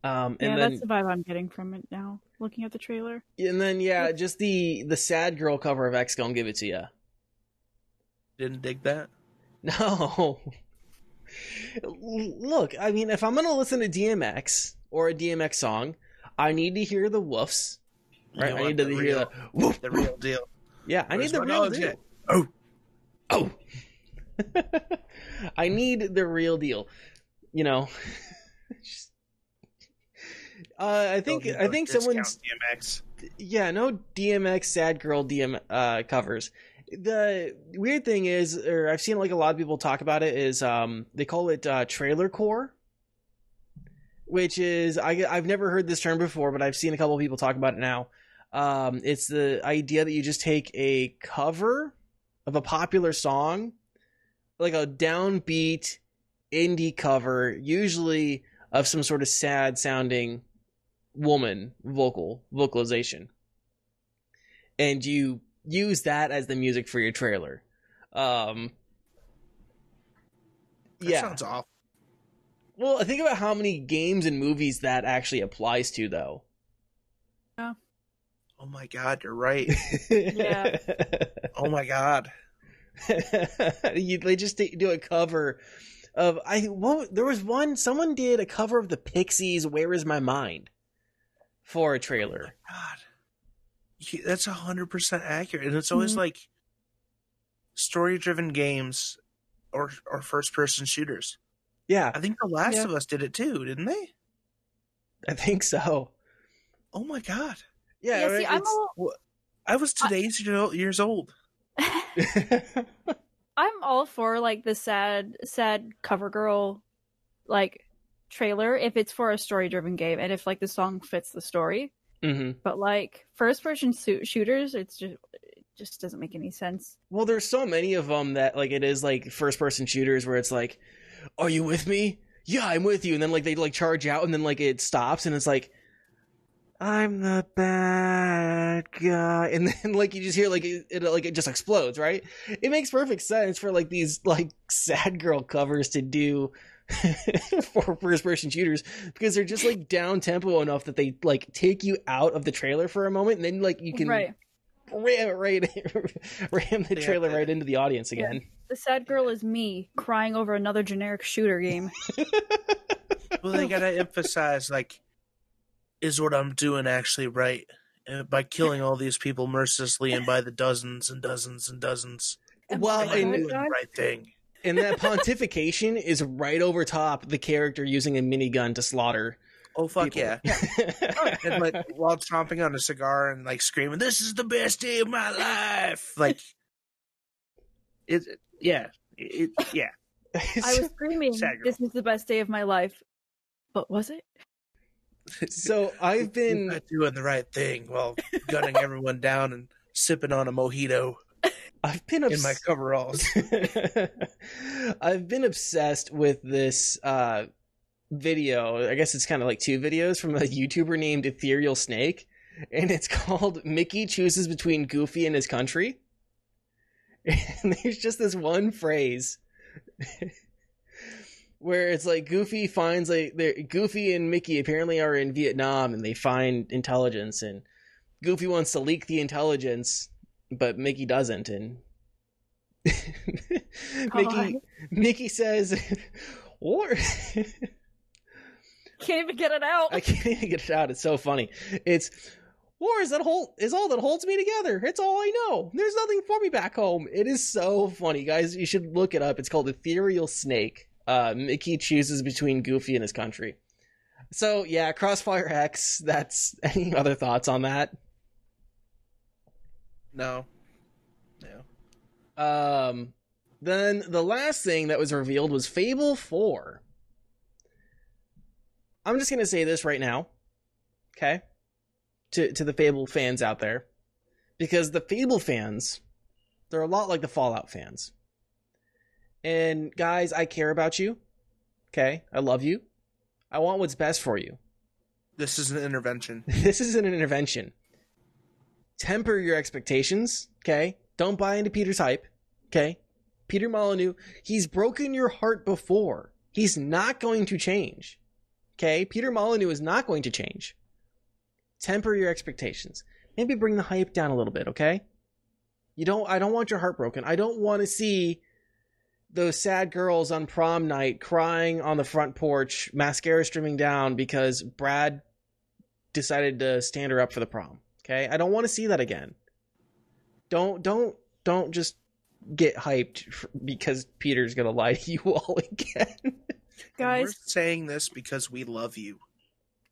Um and yeah, then, that's the vibe I'm getting from it now looking at the trailer. And then yeah, just the the sad girl cover of X Gun Give It To You. Didn't dig that. No. Look, I mean, if I'm going to listen to D M X or a D M X song, I need to hear the woofs. Right? I need to the hear real, the woof. The real deal. Yeah, I Where's need the real deal. Yet? Oh. Oh. I need the real deal. You know. Just, uh, I think no, I think someone's D M X. Yeah, no D M X sad girl D M uh, covers. The weird thing is, or I've seen like a lot of people talk about it, is um they call it uh, trailer core, which is I, I've never heard this term before, but I've seen a couple of people talk about it now. Um, it's the idea that you just take a cover of a popular song, like a downbeat indie cover, usually of some sort of sad sounding woman vocal vocalization, and you use that as the music for your trailer. Um, that yeah. sounds awful. Well, think about how many games and movies that actually applies to, though. Yeah. Oh my god, you're right. Yeah. Oh my god. you, they just do a cover of... I well, There was one... Someone did a cover of the Pixies' Where Is My Mind for a trailer. Oh my god. That's one hundred percent accurate, and it's always mm-hmm. like story-driven games or or first-person shooters. Yeah. I think The Last yeah. of Us did it too, didn't they? I think so. Oh my god. Yeah, yeah, right? See, I'm all... I was today's I... years old. I'm all for like the sad sad cover girl like trailer if it's for a story-driven game and if like the song fits the story. Mm-hmm. But like first person shooters, it's just it just doesn't make any sense. Well, there's so many of them that like it is like first person shooters where it's like, "Are you with me? Yeah, I'm with you." And then like they like charge out, and then like it stops, and it's like, "I'm the bad guy," and then like you just hear like it, it like it just explodes, right? It makes perfect sense for like these like sad girl covers to do. For first person shooters, because they're just like down tempo enough that they like take you out of the trailer for a moment, and then like you can right. ram right ram the trailer yeah. right into the audience again. Yeah. The sad girl is me crying over another generic shooter game. Well, they gotta emphasize like, is what I'm doing actually right by killing all these people mercilessly and by the dozens and dozens and dozens? Well, am I doing the right thing? And that pontification is right over top the character using a minigun to slaughter. Oh, fuck people. Yeah. yeah. And like while chomping on a cigar and like screaming, "This is the best day of my life." Like, it, yeah. It, yeah. I was screaming, this is the best day of my life. But was it? So I've been not doing the right thing while gunning everyone down and sipping on a mojito. I've been obs- in my coveralls. I've been obsessed with this uh, video. I guess it's kind of like two videos from a YouTuber named Ethereal Snake, and it's called Mickey Chooses Between Goofy and His Country. And there's just this one phrase where it's like Goofy finds like Goofy and Mickey apparently are in Vietnam, and they find intelligence, and Goofy wants to leak the intelligence, but Mickey doesn't, and Mickey Mickey says, "War." Can't even get it out. I can't even get it out. It's so funny. It's war is that whole is all that holds me together. It's all I know. There's nothing for me back home. It is so funny, guys. You should look it up. It's called Ethereal Snake. Uh, Mickey Chooses Between Goofy and His Country. So yeah, Crossfire X. That's any other thoughts on that? No. No. Um. Then the last thing that was revealed was Fable four. I'm just going to say this right now, okay, to to the Fable fans out there, because the Fable fans, they're a lot like the Fallout fans. And guys, I care about you, okay? I love you. I want what's best for you. This is an intervention. This is an intervention. Temper your expectations, okay? Don't buy into Peter's hype, okay? Peter Molyneux, he's broken your heart before. He's not going to change. Okay, Peter Molyneux is not going to change. Temper your expectations. Maybe bring the hype down a little bit, okay? You don't I don't want your heart broken. I don't want to see those sad girls on prom night crying on the front porch, mascara streaming down because Brad decided to stand her up for the prom. Okay? I don't want to see that again. Don't don't don't just get hyped for, because Peter's going to lie to you all again. Guys, and we're saying this because we love you.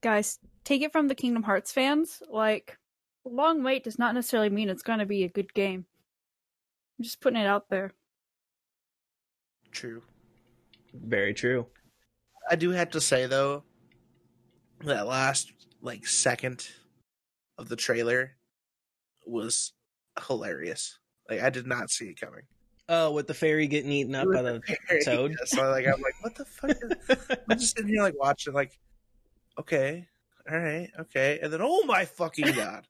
Guys, take it from the Kingdom Hearts fans. Like, long wait does not necessarily mean it's going to be a good game. I'm just putting it out there. True. Very true. I do have to say, though, that last, like, second of the trailer was hilarious. Like, I did not see it coming. Oh, with the fairy getting eaten up by the, the fairy, toad. Yeah, so like, I'm like, what the fuck? Is... I'm just sitting here like watching, like, okay, all right, okay, and then oh my fucking god!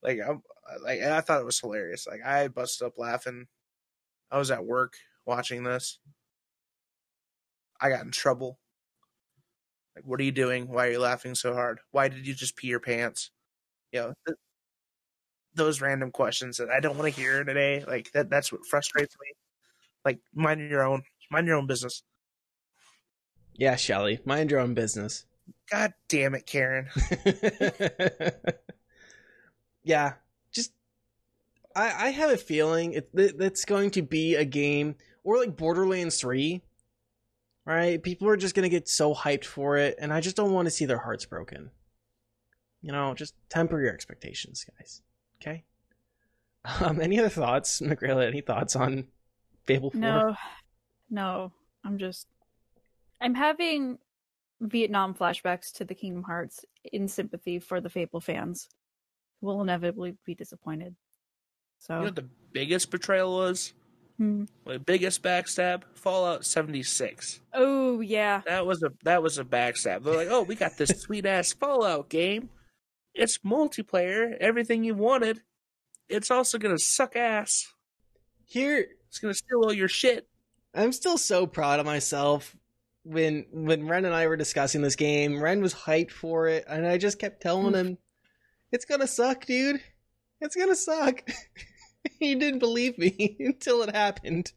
Like I'm, like and I thought it was hilarious. Like I busted up laughing. I was at work watching this. I got in trouble. Like, what are you doing? Why are you laughing so hard? Why did you just pee your pants? You know. Th- those random questions that I don't want to hear today. Like that, that's what frustrates me. Like mind your own, mind your own business. Yeah, Shelly, mind your own business. God damn it, Karen. Yeah. Just, I, I have a feeling it, it's going to be a game or like Borderlands three, right? People are just going to get so hyped for it. And I just don't want to see their hearts broken. You know, just temper your expectations, guys. Okay. Um, any other thoughts, McGrail? Any thoughts on Fable four? No, no. I'm just, I'm having Vietnam flashbacks to the Kingdom Hearts in sympathy for the Fable fans. Will inevitably be disappointed. So you know what the biggest betrayal was? Hmm. The biggest backstab? Fallout seventy-six. Oh yeah. That was a that was a backstab. They're like, oh, we got this sweet ass Fallout game. It's multiplayer, everything you wanted. It's also gonna suck ass. Here, it's gonna steal all your shit. I'm still so proud of myself. When when Ren and I were discussing this game, Ren was hyped for it, and I just kept telling him, "It's gonna suck, dude. It's gonna suck." He didn't believe me until it happened.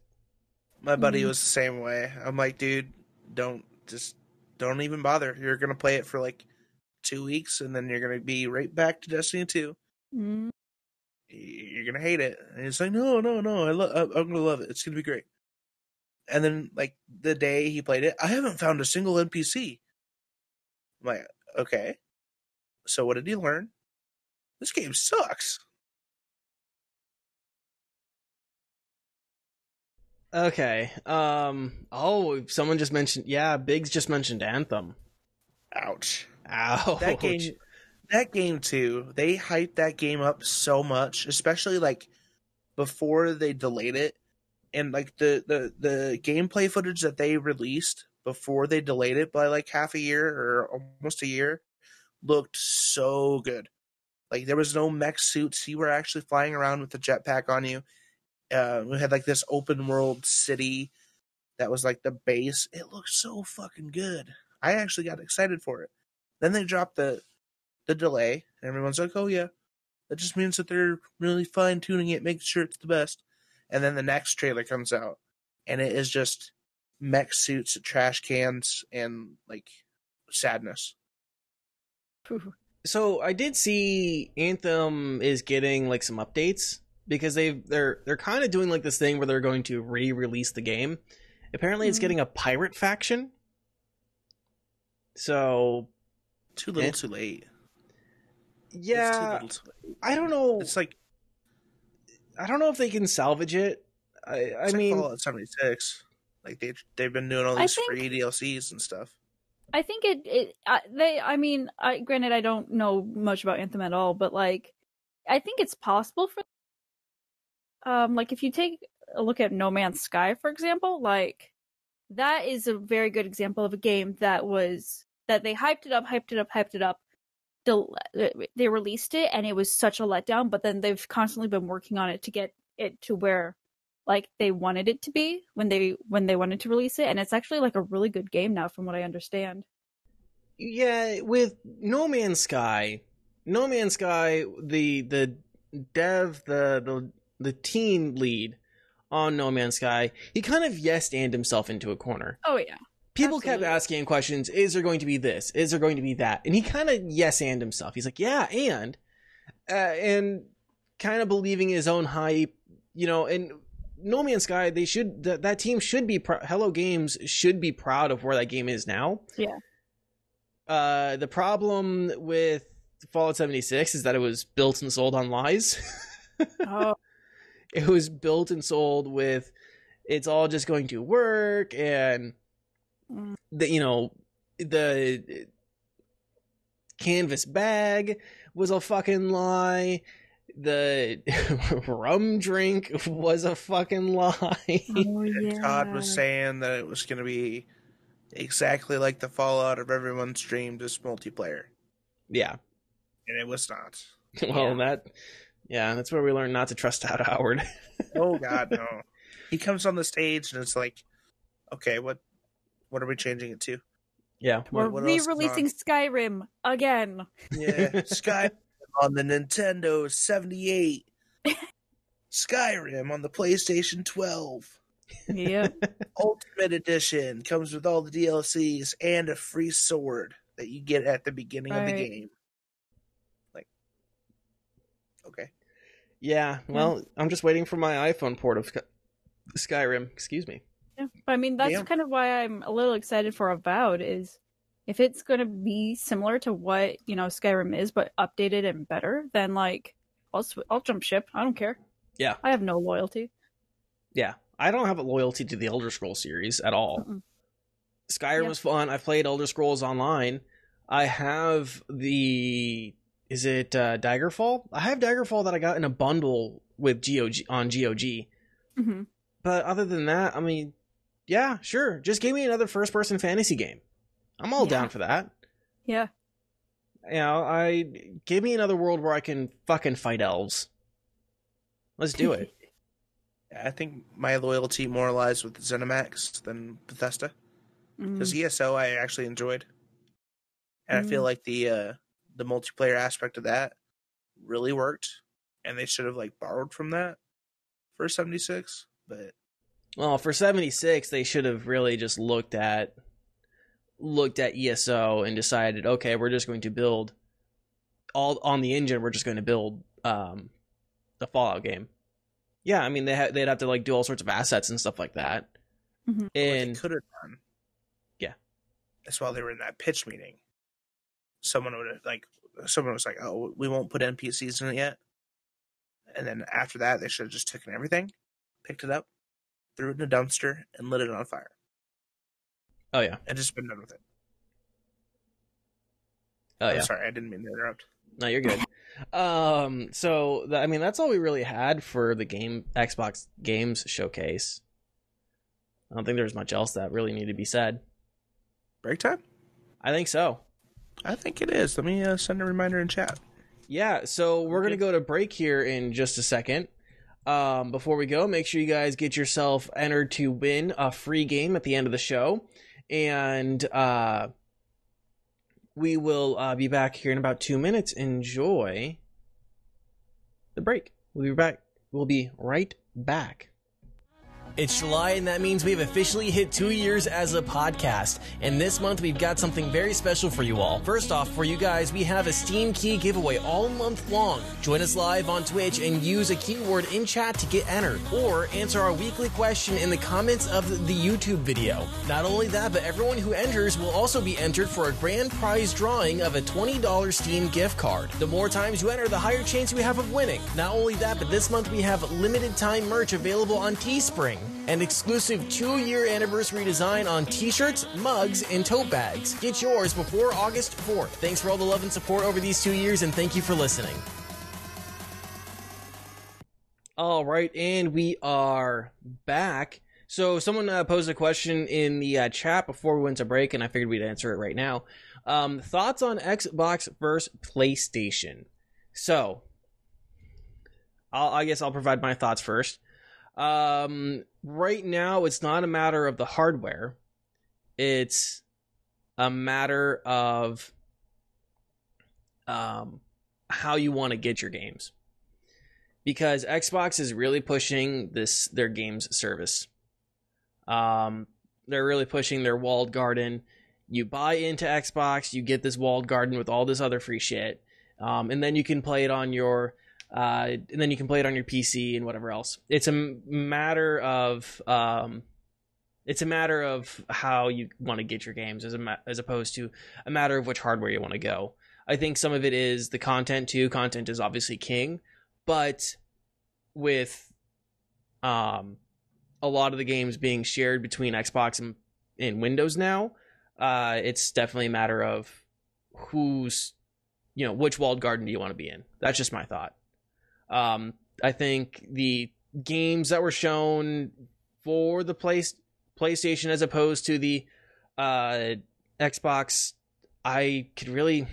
My buddy was the same way. I'm like, dude, don't just don't even bother. You're gonna play it for like. Two weeks, and then you're gonna be right back to Destiny two. Mm. You're gonna hate it, and it's like, no, no, no. I love. I'm gonna love it. It's gonna be great. And then, like the day he played it, I haven't found a single N P C. I'm like, okay. So what did he learn? This game sucks. Okay. Um. Oh, someone just mentioned. Yeah, Biggs just mentioned Anthem. Ouch. Ouch. That game. That game too. They hyped that game up so much, especially like before they delayed it, and like the the the gameplay footage that they released before they delayed it by like half a year or almost a year looked so good. Like there was no mech suits. You were actually flying around with a jetpack on you. Uh, we had like this open world city that was like the base. It looked so fucking good. I actually got excited for it. Then they dropped the the delay, and everyone's like, "Oh yeah, that just means that they're really fine tuning it, making sure it's the best." And then the next trailer comes out, and it is just mech suits, trash cans, and like sadness. So I did see Anthem is getting like some updates. Because they they're they're kind of doing like this thing where they're going to re-release the game. Apparently, it's getting a pirate faction. So, too little, it, too late. Yeah, it's too little, too late. I don't know. It's like I don't know if they can salvage it. I it's I like mean, Fallout seventy-six. Like they they've been doing all these think, free D L Cs and stuff. I think it it I, they. I mean, I, granted, I don't know much about Anthem at all, but like, I think it's possible for. Um, like, if you take a look at No Man's Sky, for example, like, that is a very good example of a game that was, that they hyped it up, hyped it up, hyped it up, del- they released it, and it was such a letdown, but then they've constantly been working on it to get it to where, like, they wanted it to be when they, when they wanted to release it, and it's actually, like, a really good game now, from what I understand. Yeah, with No Man's Sky, No Man's Sky, the, the dev, the, the, the team lead on No Man's Sky, he kind of yes-and himself into a corner. Oh, yeah. People Absolutely. Kept asking questions, is there going to be this? Is there going to be that? And he kind of yes-and himself. He's like, yeah, and. Uh, and kind of believing his own hype, you know, and No Man's Sky, they should, th- that team should be, pr- Hello Games should be proud of where that game is now. Yeah. Uh, the problem with Fallout seventy-six is that it was built and sold on lies. Oh. It was built and sold with, it's all just going to work, and the, you know, the canvas bag was a fucking lie. The rum drink was a fucking lie. Oh, yeah. Todd was saying that it was going to be exactly like the Fallout of everyone's dream, just multiplayer. Yeah. And it was not. Well, yeah. that... Yeah, that's where we learned not to trust Todd Howard. Oh, God, no. He comes on the stage, and it's like, okay, what what are we changing it to? Yeah. We're what, what re-releasing Skyrim again. Yeah, Skyrim on the Nintendo seventy-eight. Skyrim on the PlayStation twelve. Yeah. Ultimate Edition comes with all the D L Cs and a free sword that you get at the beginning right. of the game. Okay. Yeah, well, yeah. I'm just waiting for my iPhone port of Skyrim. Excuse me. Yeah, I mean, that's Damn. kind of why I'm a little excited for Avowed, is if it's going to be similar to what, you know, Skyrim is, but updated and better, then, like, I'll, sw- I'll jump ship. I don't care. Yeah. I have no loyalty. Yeah. I don't have a loyalty to the Elder Scrolls series at all. Mm-mm. Skyrim yeah. was fun. I played Elder Scrolls Online. I have the... Is it uh, Daggerfall? I have Daggerfall that I got in a bundle with G O G on G O G. Mm-hmm. But other than that, I mean, yeah, sure. Just give me another first-person fantasy game. I'm all yeah. down for that. Yeah. You know, I give me another world where I can fucking fight elves. Let's do it. I think my loyalty more lies with ZeniMax than Bethesda. Because mm. E S O I actually enjoyed. And mm. I feel like the... Uh, the multiplayer aspect of that really worked, and they should have like borrowed from that for seventy-six. But well, for seventy-six, they should have really just looked at looked at E S O and decided, okay, we're just going to build all on the engine. We're just going to build um, the Fallout game. Yeah, I mean they ha- they'd have to like do all sorts of assets and stuff like that. Mm-hmm. And well, they could have done. Yeah, that's why they were in that pitch meeting. Someone would have, like, someone was like, "Oh, we won't put N P Cs in it yet." And then after that, they should have just taken everything, picked it up, threw it in a dumpster, and lit it on fire. Oh, yeah. And just been done with it. Oh, I'm yeah. Sorry, I didn't mean to interrupt. No, you're good. um, so, I mean, that's all we really had for the game Xbox Games Showcase. I don't think there's much else that really needed to be said. Break time? I think so. I think it is. Let me uh, send a reminder in chat. Yeah, so we're okay. going to go to break here in just a second. Um, before we go, make sure you guys get yourself entered to win a free game at the end of the show. And uh, we will uh, be back here in about two minutes. Enjoy the break. We'll be back. We'll be right back. It's July, and that means we've officially hit two years as a podcast. And this month, we've got something very special for you all. First off, for you guys, we have a Steam key giveaway all month long. Join us live on Twitch and use a keyword in chat to get entered. Or answer our weekly question in the comments of the YouTube video. Not only that, but everyone who enters will also be entered for a grand prize drawing of a twenty dollar Steam gift card. The more times you enter, the higher chance you have of winning. Not only that, but this month we have limited time merch available on Teespring. And exclusive two-year anniversary design on t-shirts, mugs, and tote bags. Get yours before August fourth. Thanks for all the love and support over these two years, and thank you for listening. All right, and we are back. So someone uh, posed a question in the uh, chat before we went to break, and I figured we'd answer it right now. Um, thoughts on Xbox versus PlayStation? So I'll, I guess I'll provide my thoughts first. Um, right now, it's not a matter of the hardware. It's a matter of um, how you want to get your games. Because Xbox is really pushing this their games service. Um, they're really pushing their walled garden. You buy into Xbox, you get this walled garden with all this other free shit. Um, and then you can play it on your... Uh, and then you can play it on your P C and whatever else. It's a matter of um, it's a matter of how you want to get your games, as a ma- as opposed to a matter of which hardware you want to go. I think some of it is the content too. Content is obviously king, but with um, a lot of the games being shared between Xbox and, and Windows now, uh, it's definitely a matter of who's you know which walled garden do you want to be in. That's just my thought. Um, I think the games that were shown for the play- PlayStation as opposed to the uh, Xbox, I could really,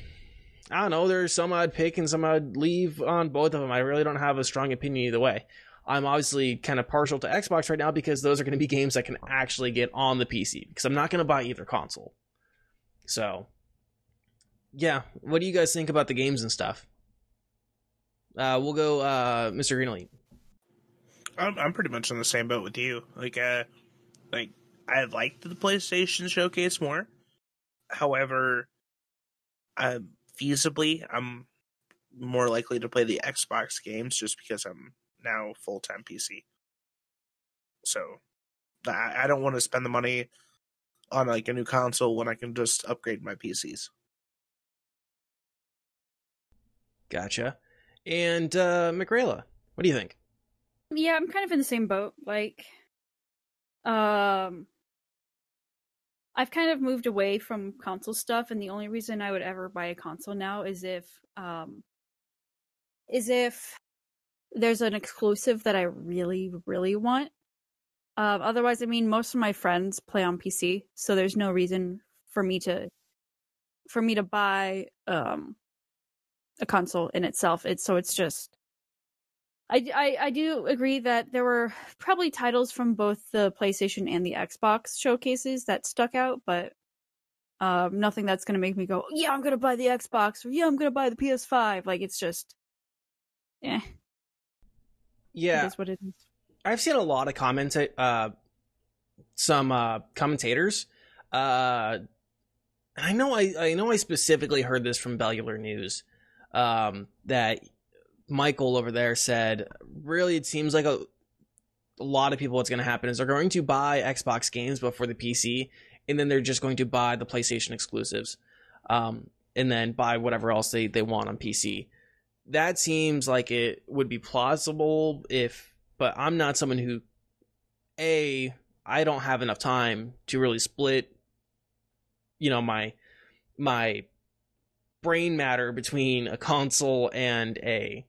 I don't know, there's some I'd pick and some I'd leave on both of them. I really don't have a strong opinion either way. I'm obviously kind of partial to Xbox right now because those are going to be games I can actually get on the P C because I'm not going to buy either console. So, yeah, what do you guys think about the games and stuff? Uh, we'll go, uh, Mister Greenlee. I'm, I'm pretty much on the same boat with you. Like, uh, like I liked the PlayStation showcase more. However, uh, feasibly, I'm more likely to play the Xbox games just because I'm now full-time P C. So, I, I don't want to spend the money on, like, a new console when I can just upgrade my P Cs. Gotcha. And uh, Michaela, what do you think? Yeah, I'm kind of in the same boat. Like, um, I've kind of moved away from console stuff, and the only reason I would ever buy a console now is if, um, is if there's an exclusive that I really, really want. Uh, otherwise, I mean, most of my friends play on P C, so there's no reason for me to, for me to buy, um. a console in itself. It's so it's just I, I I do agree that there were probably titles from both the PlayStation and the Xbox showcases that stuck out, but um nothing that's going to make me go, yeah, I'm going to buy the Xbox, or yeah, I'm going to buy the P S five. Like, it's just eh. Yeah, it is what it is. I've seen a lot of comments uh some uh commentators uh I know I I know I specifically heard this from Bellular News. Um, that Michael over there said, really, it seems like a, a lot of people, what's going to happen is they're going to buy Xbox games, but for the P C, and then they're just going to buy the PlayStation exclusives, um, and then buy whatever else they, they want on P C. That seems like it would be plausible if, but I'm not someone who A, I don't have enough time to really split, you know, my my brain matter between a console and a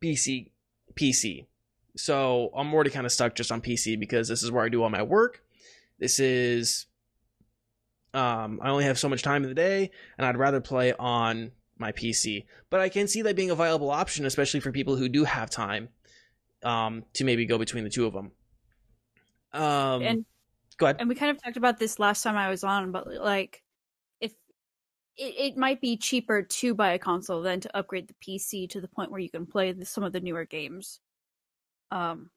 P C. P C. So I'm already kind of stuck just on P C because this is where I do all my work. This is, um, I only have so much time in the day, and I'd rather play on my P C. But I can see that being a viable option, especially for people who do have time, um, to maybe go between the two of them. Um, and go ahead. And we kind of talked about this last time I was on, but like, if it, it might be cheaper to buy a console than to upgrade the P C to the point where you can play the, some of the newer games. Um.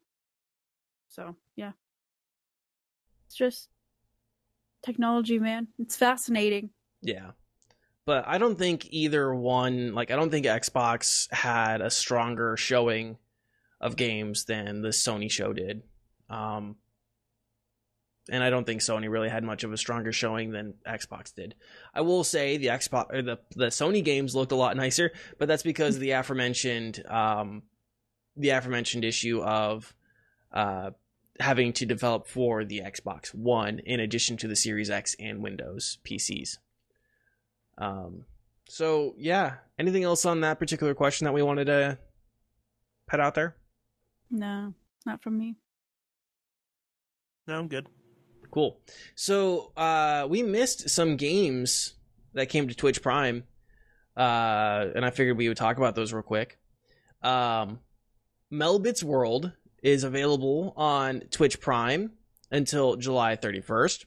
So yeah, it's just technology, man. It's fascinating. Yeah, but I don't think either one. Like, I don't think Xbox had a stronger showing of games than the Sony show did. Um. And I don't think Sony really had much of a stronger showing than Xbox did. I will say the Xbox or the the Sony games looked a lot nicer, but that's because of the aforementioned um. the aforementioned issue of uh, having to develop for the Xbox One in addition to the Series X and Windows P Cs. Um, so, yeah. Anything else on that particular question that we wanted to put out there? No, not from me. No, I'm good. Cool. So, uh, we missed some games that came to Twitch Prime, uh, and I figured we would talk about those real quick. Um... Melbit's World is available on Twitch Prime until July thirty-first.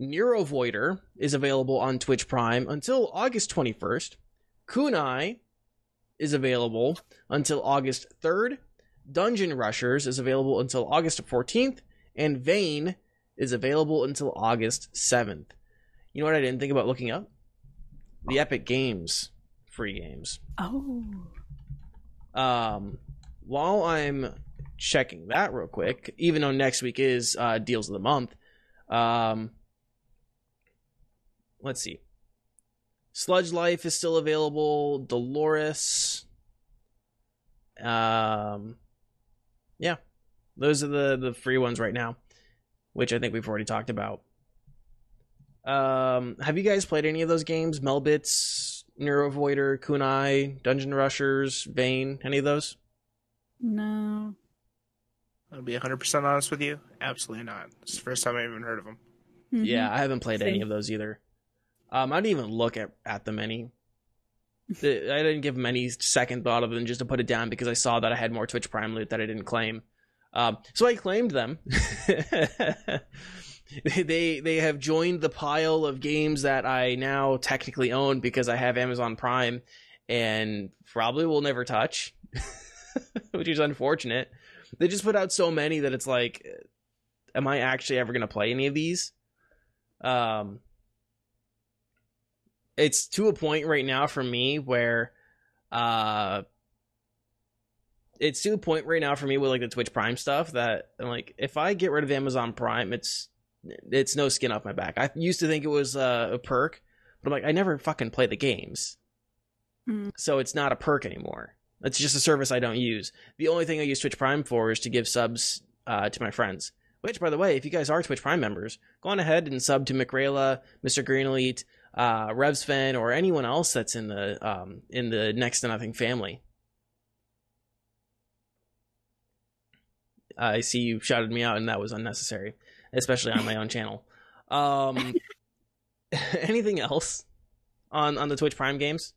Neurovoider is available on Twitch Prime until August twenty-first. Kunai is available until August third. Dungeon Rushers is available until August fourteenth. And Vayne is available until August seventh. You know what I didn't think about looking up? The Epic Games free games. Oh. Um... While I'm checking that real quick, even though next week is uh, Deals of the Month, um, let's see. Sludge Life is still available. Dolores. Um, yeah. Those are the, the free ones right now, which I think we've already talked about. Um, have you guys played any of those games? Melbits, Neurovoider, Kunai, Dungeon Rushers, Vayne, any of those? No. I'll be one hundred percent honest with you. Absolutely not. It's the first time I've even heard of them. Mm-hmm. Yeah, I haven't played Same. any of those either. Um, I didn't even look at, at them any. The, I didn't give them any second thought of them just to put it down because I saw that I had more Twitch Prime loot that I didn't claim. Um, so I claimed them. They they have joined the pile of games that I now technically own because I have Amazon Prime and probably will never touch. Which is unfortunate. They just put out so many that it's like, am I actually ever going to play any of these? Um, it's to a point right now for me where, uh, it's to a point right now for me with like the Twitch Prime stuff that I'm like, if I get rid of Amazon Prime, it's it's no skin off my back. I used to think it was uh, a perk, but I'm like, I never fucking play the games, mm. so it's not a perk anymore. It's just a service I don't use. The only thing I use Twitch Prime for is to give subs uh, to my friends. Which, by the way, if you guys are Twitch Prime members, go on ahead and sub to McRayla, Mister Green Elite, uh, Revsfen, or anyone else that's in the um, in the Next to Nothing family. Uh, I see you shouted me out, and that was unnecessary, especially on my own channel. Um, anything else on on the Twitch Prime games?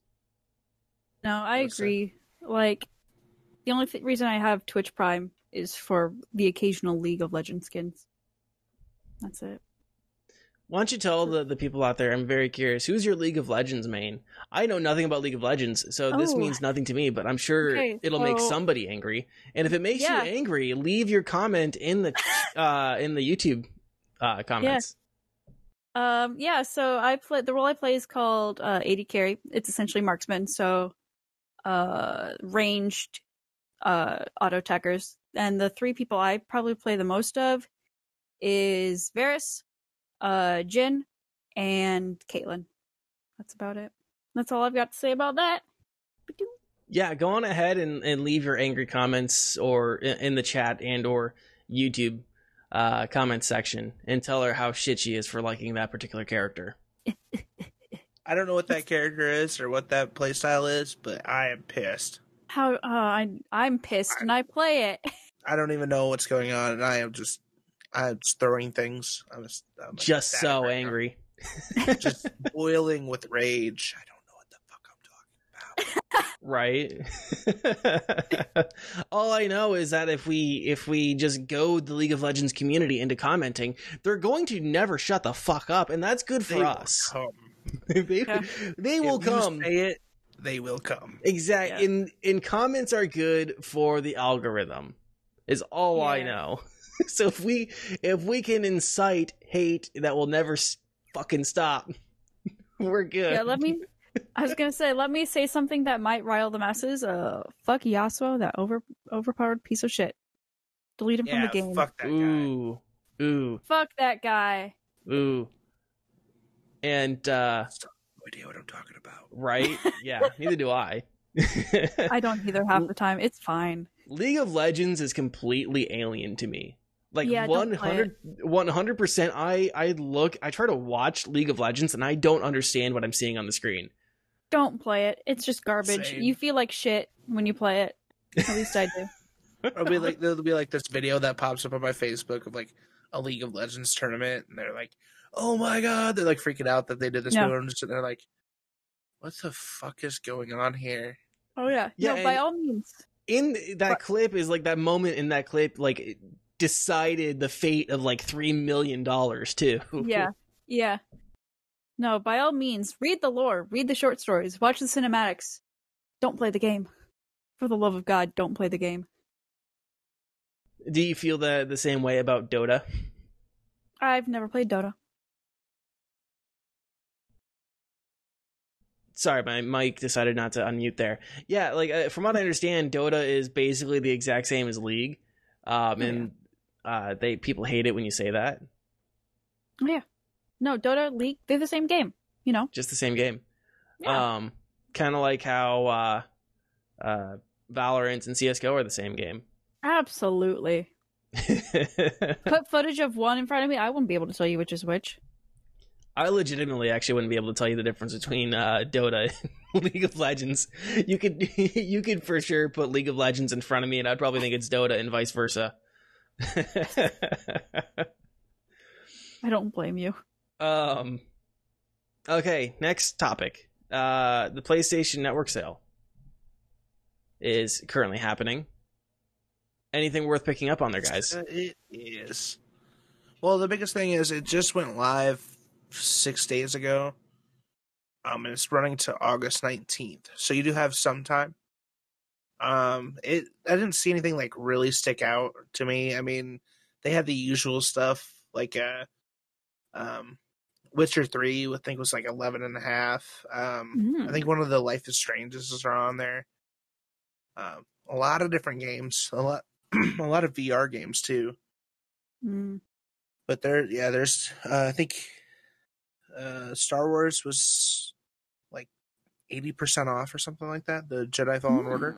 No, I agree. Like, the only th- reason I have Twitch Prime is for the occasional League of Legends skins. That's it. Why don't you tell the, the people out there, I'm very curious, who's your League of Legends main? I know nothing about League of Legends, so oh. this means nothing to me, but I'm sure okay, it'll so... make somebody angry. And if it makes yeah. you angry, leave your comment in the uh, in the YouTube uh, comments. Yeah. Um, yeah, so I play the role I play is called uh, A D Carry. It's essentially marksman, so... uh ranged uh auto attackers, and the three people I probably play the most of is Varus, uh Jin, and Caitlyn. That's about it. That's all I've got to say about that. Yeah, go on ahead and, and leave your angry comments or in the chat and or YouTube. uh, comment section and tell her how shit she is for liking that particular character. I don't know what that character is or what that playstyle is, but I am pissed. How uh, I I'm pissed I, and I play it. I don't even know what's going on, and I am just I'm just throwing things. I'm just I'm just so right angry, just boiling with rage. I don't know what the fuck I'm talking about. Right. All I know is that if we if we just goad the League of Legends community into commenting, they're going to never shut the fuck up, and that's good for they us. Will come. they, yeah. they will if come. You say it, they will come. Exactly. Yeah. And, and comments are good for the algorithm, is all yeah. I know. So if we if we can incite hate that will never fucking stop, we're good. Yeah, let me. I was gonna say, let me say something that might rile the masses. Uh, fuck Yasuo, that over overpowered piece of shit. Delete him yeah, from the game. Fuck that guy. Ooh, ooh. Fuck that guy. Ooh. And uh, no idea what I'm talking about. Right? Yeah. Neither do I. I don't either half the time. It's fine. League of Legends is completely alien to me. Like yeah, one hundred percent I, I look, I try to watch League of Legends and I don't understand what I'm seeing on the screen. Don't play it. It's just garbage. Same. You feel like shit when you play it. At least I do. It'll be like, there'll be like this video that pops up on my Facebook of like a League of Legends tournament. And they're like, oh my God. They're like freaking out that they did this. No. And they're like, what the fuck is going on here? Oh yeah. Yeah. No, by all means. In that what? clip is like that moment in that clip, like, it decided the fate of like three million dollars too. Yeah. Yeah. No, by all means, read the lore, read the short stories, watch the cinematics. Don't play the game. For the love of God, don't play the game. Do you feel the, the same way about Dota? I've never played Dota. Sorry, my mic decided not to unmute there. Yeah, like uh, from what I understand, Dota is basically the exact same as League, um, yeah. and uh, they people hate it when you say that. Yeah, no, Dota, League, they're the same game, you know, just the same game. Yeah. Um, kind of like how uh, uh, Valorant and C S G O are the same game. Absolutely. Put footage of one in front of me, I wouldn't be able to tell you which is which. I legitimately actually wouldn't be able to tell you the difference between uh, Dota and League of Legends. You could you could for sure put League of Legends in front of me, and I'd probably think it's Dota and vice versa. I don't blame you. Um. Okay, next topic. Uh, the PlayStation Network sale is currently happening. Anything worth picking up on there, guys? Uh, it is. Well, the biggest thing is it just went live six days ago, um and it's running to August nineteenth, so you do have some time. um it I didn't see anything like really stick out to me. I mean, they had the usual stuff like uh um Witcher three, I think, was like eleven and a half. um mm. I think one of the Life is Strange's are on there. Um a lot of different games, a lot a lot of V R games too. mm. But there yeah there's uh, I think Uh, Star Wars was like eighty percent off or something like that. The Jedi Fallen mm. Order.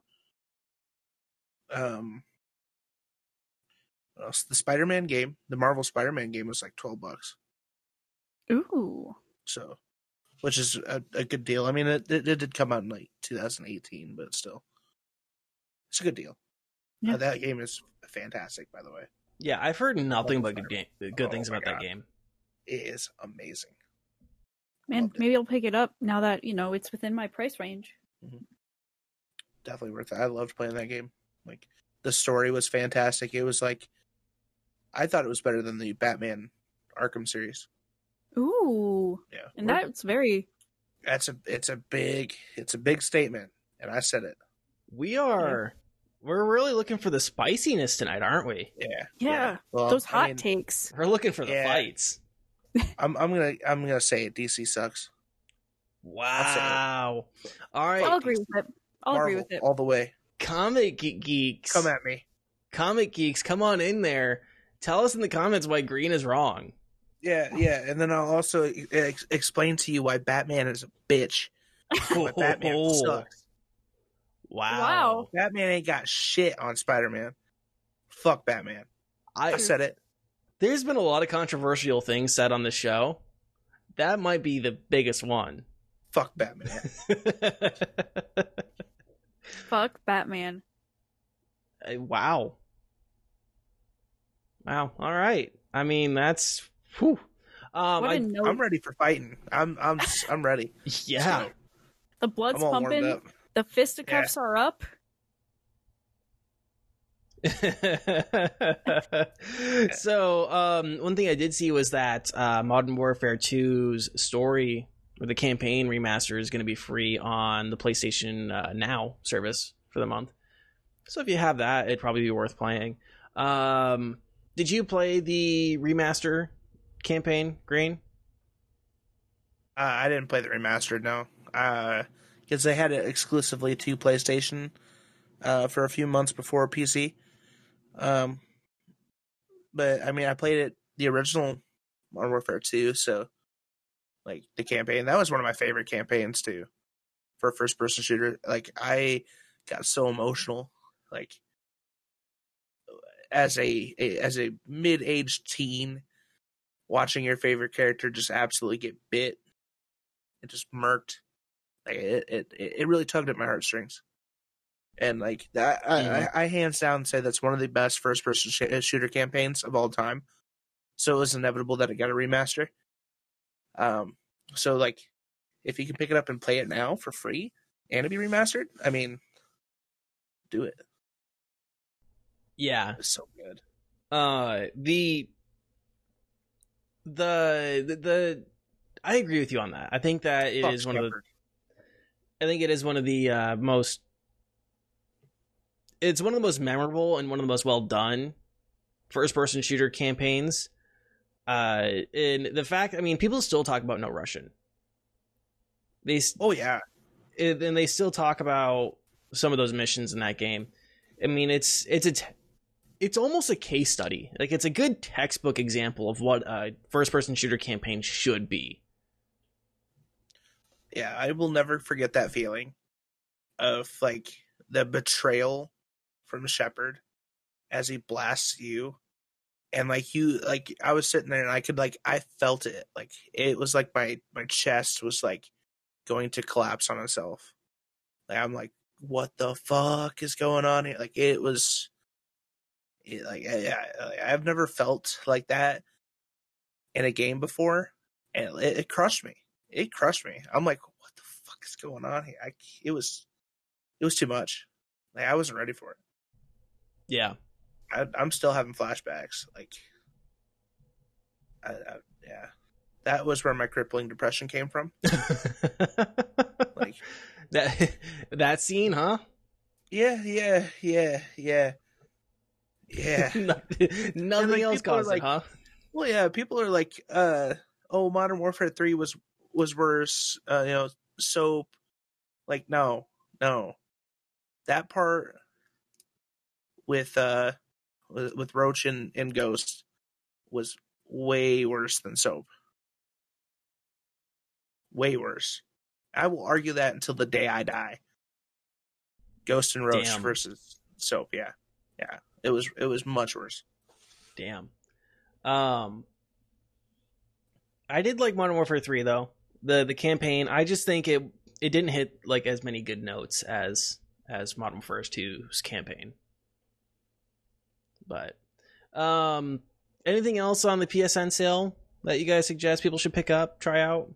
Um, what else? The Spider-Man game, the Marvel Spider-Man game, was like twelve bucks. Ooh. So, which is a, a good deal. I mean, it, it, it did come out in like two thousand eighteen, but still, it's a good deal. Yeah. Uh, that game is fantastic, by the way. Yeah, I've heard nothing Marvel but good, game, good oh, things about God. that game. It is amazing. Man, maybe I'll pick it up now that, you know, it's within my price range. Mm-hmm. Definitely worth it. I loved playing that game. Like, the story was fantastic. It was like, I thought it was better than the Batman Arkham series. Ooh. Yeah. And We're, that's very... That's a, it's a big, it's a big statement. And I said it. We are... Yeah. We're really looking for the spiciness tonight, aren't we? Yeah. Yeah. yeah. Well, Those hot I mean, takes. We're looking for the yeah. fights. I'm I'm gonna I'm gonna say it. D C sucks. Wow. All right. I'll agree with it. I'll Marvel, agree with it all the way. Comic geeks, come at me. Comic geeks, come on in there. Tell us in the comments why green is wrong. Yeah, yeah, and then I'll also ex explain to you why Batman is a bitch. Why Batman oh. sucks. Wow. Wow. Batman ain't got shit on Spider-Man. Fuck Batman. I, I said it. There's been a lot of controversial things said on this show. That might be the biggest one. Fuck Batman. Fuck Batman. Uh, wow. Wow. All right. I mean, that's... Whew. Um, I, no- I'm ready for fighting. I'm I'm I'm ready. Yeah. So, the blood's pumping. The fisticuffs yeah. are up. So um, one thing I did see was that uh, Modern Warfare two's story or the campaign remaster is going to be free on the PlayStation uh, Now service for the month. So if you have that, it'd probably be worth playing. Um, did you play the remaster campaign, Green? Uh, I didn't play the remastered, no. Because uh, they had it exclusively to PlayStation uh, for a few months before P C. Um, but, I mean, I played it, the original Modern Warfare two, so, like, the campaign, that was one of my favorite campaigns, too, for a first-person shooter. Like, I got so emotional, like, as a, a as a mid-aged teen, watching your favorite character just absolutely get bit and just murked. Like, it, it, it really tugged at my heartstrings. And, like, that, mm-hmm. I, I hands down say that's one of the best first-person sh- shooter campaigns of all time. So it was inevitable that it got a remaster. Um, so, like, if you can pick it up and play it now for free and it be remastered, I mean, do it. Yeah. It's so good. Uh, the, the... The... The... I agree with you on that. I think that it Fuck is one Shepard. of the... I think it is one of the uh, most... It's one of the most memorable and one of the most well done first-person shooter campaigns. Uh, and the fact, I mean, people still talk about No Russian. They oh yeah, it, and they still talk about some of those missions in that game. I mean, it's it's a t- it's almost a case study. Like, it's a good textbook example of what a first-person shooter campaign should be. Yeah, I will never forget that feeling of like the betrayal from Shepard as he blasts you, and like you like I was sitting there and I could like I felt it like it was like my my chest was like going to collapse on itself. Like, I'm like, what the fuck is going on here? Like, it was it, like I, I, I've never felt like that in a game before, and it, it crushed me it crushed me I'm like, what the fuck is going on here? I, it was it was too much. Like, I wasn't ready for it. Yeah, I, I'm still having flashbacks. Like, I, I, yeah, that was where my crippling depression came from. Like that, that scene, huh? Yeah, yeah, yeah, yeah, yeah. Nothing like, else caused like, it, huh? Well, yeah, people are like, uh, "Oh, Modern Warfare three was was worse." Uh, you know, so like, no, no, that part. With uh, with Roach and, and Ghost was way worse than Soap. Way worse. I will argue that until the day I die. Ghost and Roach Damn. versus Soap. Yeah, yeah. It was it was much worse. Damn. Um, I did like Modern Warfare three though. the The campaign. I just think it it didn't hit like as many good notes as as Modern Warfare two's campaign. But um, anything else on the P S N sale that you guys suggest people should pick up, try out?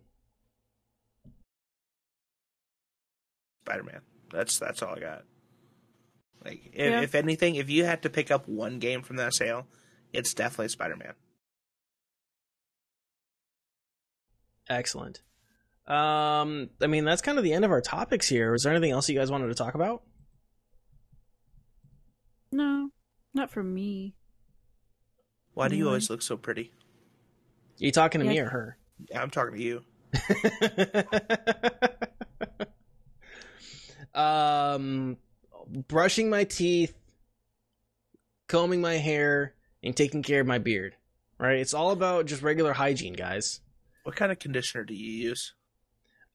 Spider-Man. That's that's all I got. Like, if, yeah. if anything, if you had to pick up one game from that sale, it's definitely Spider-Man. Excellent. Um, I mean, that's kind of the end of our topics here. Is there anything else you guys wanted to talk about? No. Not for me. Why do you always look so pretty? You talking to yeah. me or her? Yeah, I'm talking to you. um, brushing my teeth, combing my hair, and taking care of my beard. Right? It's all about just regular hygiene, guys. What kind of conditioner do you use?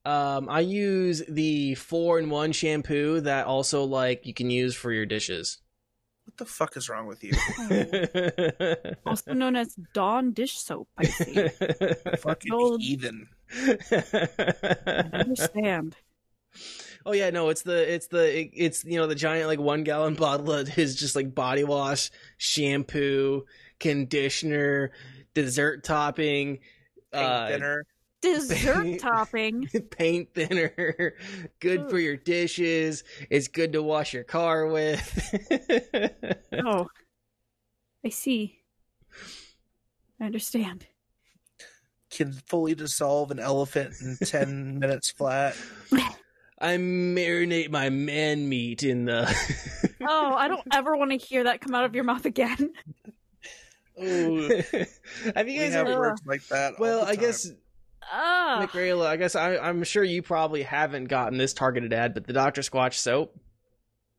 Um, I use the four in one shampoo that also like you can use for your dishes. What the fuck is wrong with you? Also known as Dawn Dish Soap, I see. Fucking old... heathen. I understand. Oh yeah, no, it's the it's the it, it's you know the giant like one gallon bottle that is just like body wash, shampoo, conditioner, dessert topping, paint uh, thinner, dessert paint, topping, paint thinner. Good Ooh. For your dishes. It's good to wash your car with. Oh, I see. I understand. Can fully dissolve an elephant in ten minutes flat. I marinate my man meat in the... Oh, I don't ever want to hear that come out of your mouth again. Ooh. Have you guys have ever words like that? Well, I guess, uh. Michaela, I guess I, I'm sure you probably haven't gotten this targeted ad, but the Doctor Squatch soap.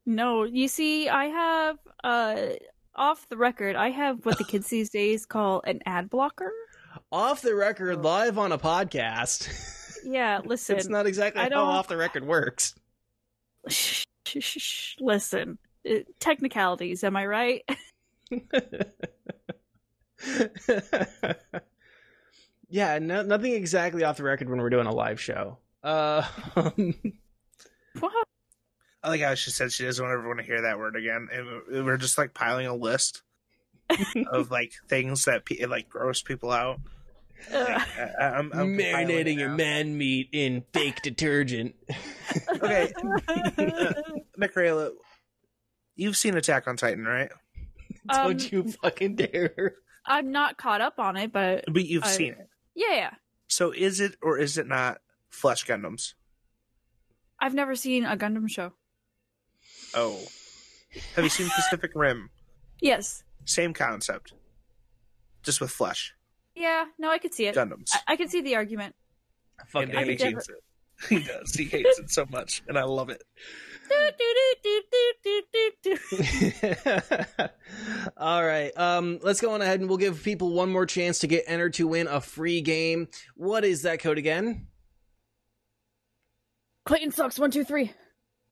No, you see, I have uh, off the record. I have what the kids these days call an ad blocker. Off the record, oh. Live on a podcast. Yeah, listen. It's not exactly I how don't... off the record works. Listen, it, technicalities, am I right? Yeah, no, nothing exactly off the record when we're doing a live show. Uh, what? I like how she said she doesn't ever want to hear that word again. And we're just like piling a list of like things that pe like gross people out. Like, I, I'm, I'm marinating your man meat in fake detergent. Okay, uh, Michaela, you've seen Attack on Titan, right? Um, Don't you fucking dare! I'm not caught up on it, but but you've I, seen it, yeah. So is it or is it not Flesh Gundams? I've never seen a Gundam show. Oh, have you seen Pacific Rim? Yes. Same concept, just with flesh. Yeah, no, I could see it. Gundams. I, I could see the argument. I fucking and Danny hates it. He does. He hates it so much, and I love it. All right, um, let's go on ahead, and we'll give people one more chance to get entered to win a free game. What is that code again? Clayton sucks. One, two, three.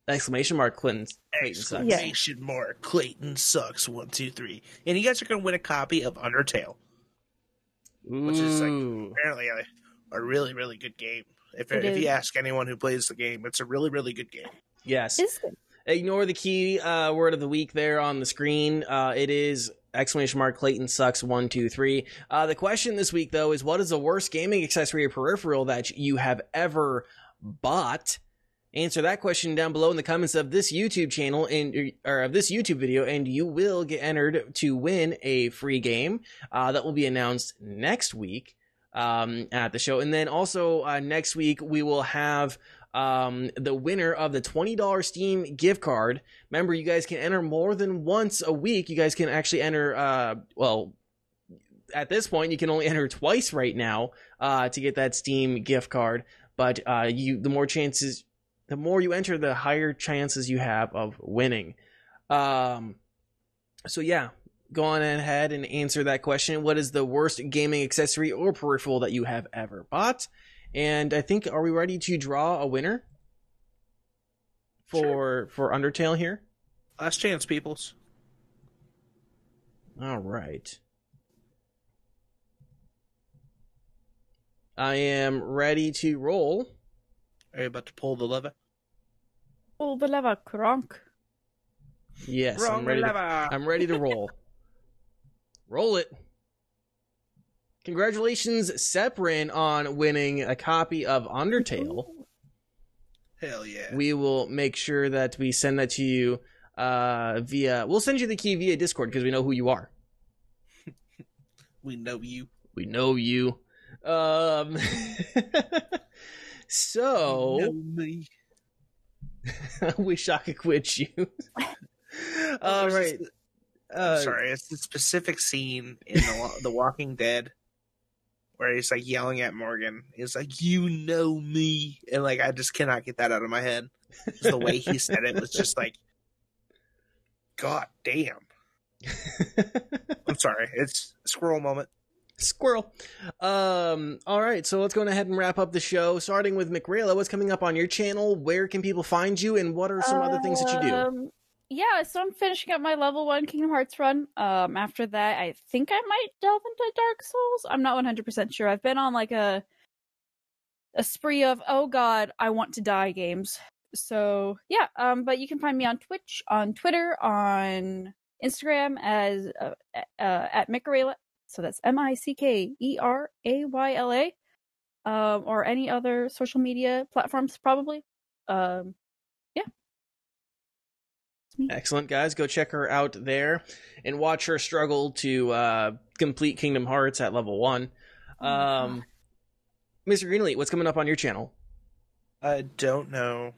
Exclamation mark, Clinton, Clayton sucks. Exclamation yeah. mark, Clayton sucks. One, two, three. And you guys are going to win a copy of Undertale. Ooh. Which is like apparently a, a really, really good game. If, if you ask anyone who plays the game, it's a really, really good game. Yes. Is it? Ignore the key uh, word of the week there on the screen. Uh, it is exclamation mark Clayton sucks one, two, three. Uh, the question this week, though, is what is the worst gaming accessory or peripheral that you have ever bought? Answer that question down below in the comments of this YouTube channel and or of this YouTube video, and you will get entered to win a free game uh, that will be announced next week um, at the show. And then also uh, next week we will have um, the winner of the twenty dollar Steam gift card. Remember, you guys can enter more than once a week. You guys can actually enter, uh, well, at this point you can only enter twice right now uh, to get that Steam gift card. But uh, you, the more chances. The more you enter, the higher chances you have of winning. Um, so yeah, go on ahead and answer that question. What is the worst gaming accessory or peripheral that you have ever bought? And I think, are we ready to draw a winner for, sure. for Undertale here? Last chance, peoples. All right. I am ready to roll. Are you about to pull the lever? Pull the lever, Kronk. Yes, Wrong I'm ready. To, I'm ready to roll. Roll it. Congratulations, Seprin, on winning a copy of Undertale. Hell yeah! We will make sure that we send that to you uh, via. We'll send you the key via Discord because we know who you are. We know you. We know you. Um. So, you know me. I wish I could quit you. All right. This, uh, I'm sorry, it's the specific scene in the, the Walking Dead where he's like yelling at Morgan. He's like, "You know me," and like I just cannot get that out of my head. The way he said it was just like, "God damn." I'm sorry. It's a squirrel moment. Squirrel. Um, all right, so let's go ahead and wrap up the show, starting with Michaela. What's coming up on your channel? Where can people find you, and what are some um, other things that you do? yeah, so I'm finishing up my level one Kingdom Hearts run. Um, after that, I think I might delve into Dark Souls. I'm not one hundred percent sure. I've been on like a a spree of, oh god, I want to die games. So yeah, um, but you can find me on Twitch, on Twitter, on Instagram as uh, uh, at Mickerayla. So that's M I C K E R A Y L A, um, or any other social media platforms probably. Um, yeah. Excellent, guys. Go check her out there and watch her struggle to uh, complete Kingdom Hearts at level one. Um, Mister Greenlee, what's coming up on your channel? I don't know.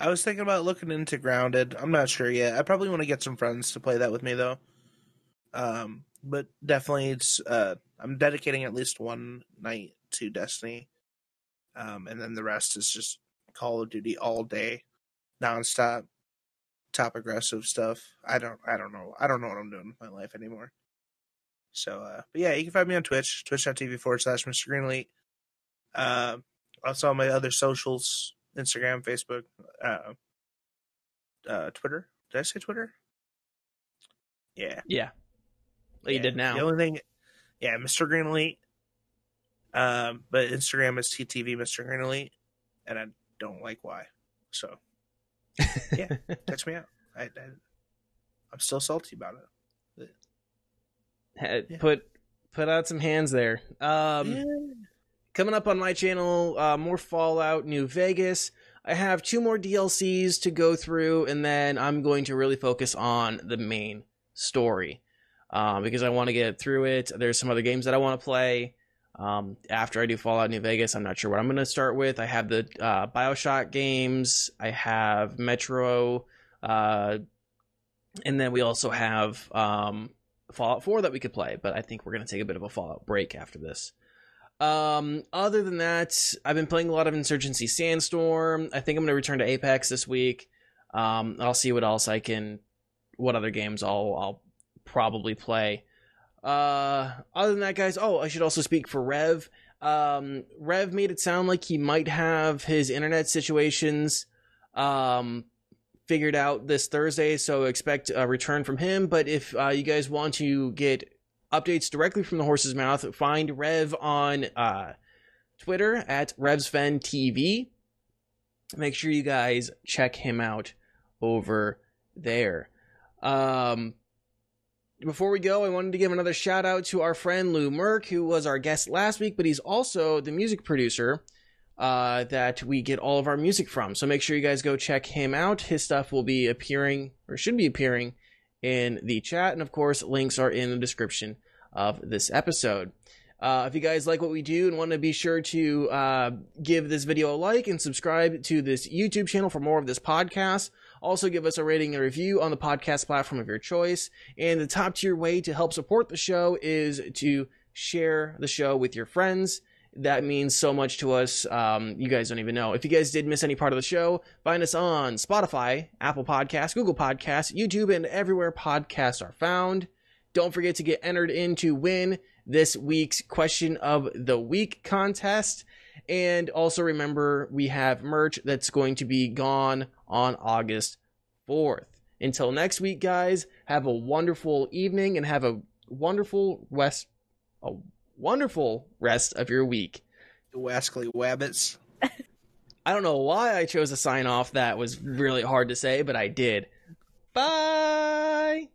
I was thinking about looking into Grounded. I'm not sure yet. I probably want to get some friends to play that with me, though. Um, but definitely, it's uh, I'm dedicating at least one night to Destiny. Um, and then the rest is just Call of Duty all day, nonstop, top aggressive stuff. I don't, I don't know. I don't know what I'm doing with my life anymore. So, uh, but yeah, you can find me on Twitch, twitch dot t v forward slash Mister Greenlee. Uh, also on my other socials. Instagram, Facebook, uh, uh, Twitter. Did I say Twitter? Yeah. Yeah. Well, you yeah. did now. The only thing, yeah, Mister Green Elite. Um, but Instagram is T T V Mister Green Elite, and I don't like why. So, yeah, catch me out. I, I, I'm still salty about it. But, yeah. Put put out some hands there. Um, yeah. Coming up on my channel, uh, more Fallout New Vegas. I have two more D L Cs to go through, and then I'm going to really focus on the main story uh, because I want to get through it. There's some other games that I want to play um, after I do Fallout New Vegas. I'm not sure what I'm going to start with. I have the uh, BioShock games. I have Metro. Uh, and then we also have um, Fallout four that we could play, but I think we're going to take a bit of a Fallout break after this. Um, other than that, I've been playing a lot of Insurgency Sandstorm. I think I'm going to return to Apex this week. Um, I'll see what else I can, what other games I'll, I'll probably play. Uh, other than that, guys, oh, I should also speak for Rev. Um, Rev made it sound like he might have his internet situations, um, figured out this Thursday. So expect a return from him. But if, uh, you guys want to get updates directly from the horse's mouth, find Rev on uh, Twitter at Revsfen T V. Make sure you guys check him out over there. Um, before we go, I wanted to give another shout out to our friend Lou Merck, who was our guest last week, but he's also the music producer uh, that we get all of our music from. So make sure you guys go check him out. His stuff will be appearing, or should be appearing, in the chat, and of course links are in the description of this episode. Uh, if you guys like what we do and want to, be sure to uh, give this video a like and subscribe to this YouTube channel for more of this podcast. Also give us a rating and review on the podcast platform of your choice, and the top tier way to help support the show is to share the show with your friends. That means so much to us. Um, you guys don't even know. If you guys did miss any part of the show, find us on Spotify, Apple Podcasts, Google Podcasts, YouTube, and everywhere podcasts are found. Don't forget to get entered in to win this week's Question of the Week contest. And also remember, we have merch that's going to be gone on August fourth. Until next week, guys, have a wonderful evening and have a wonderful West... Oh, wonderful rest of your week. Wascally wabbits. I don't know why I chose a sign off that was really hard to say, but I did. Bye.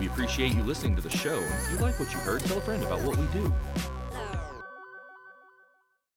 We appreciate you listening to the show. If you like what you heard, tell a friend about what we do.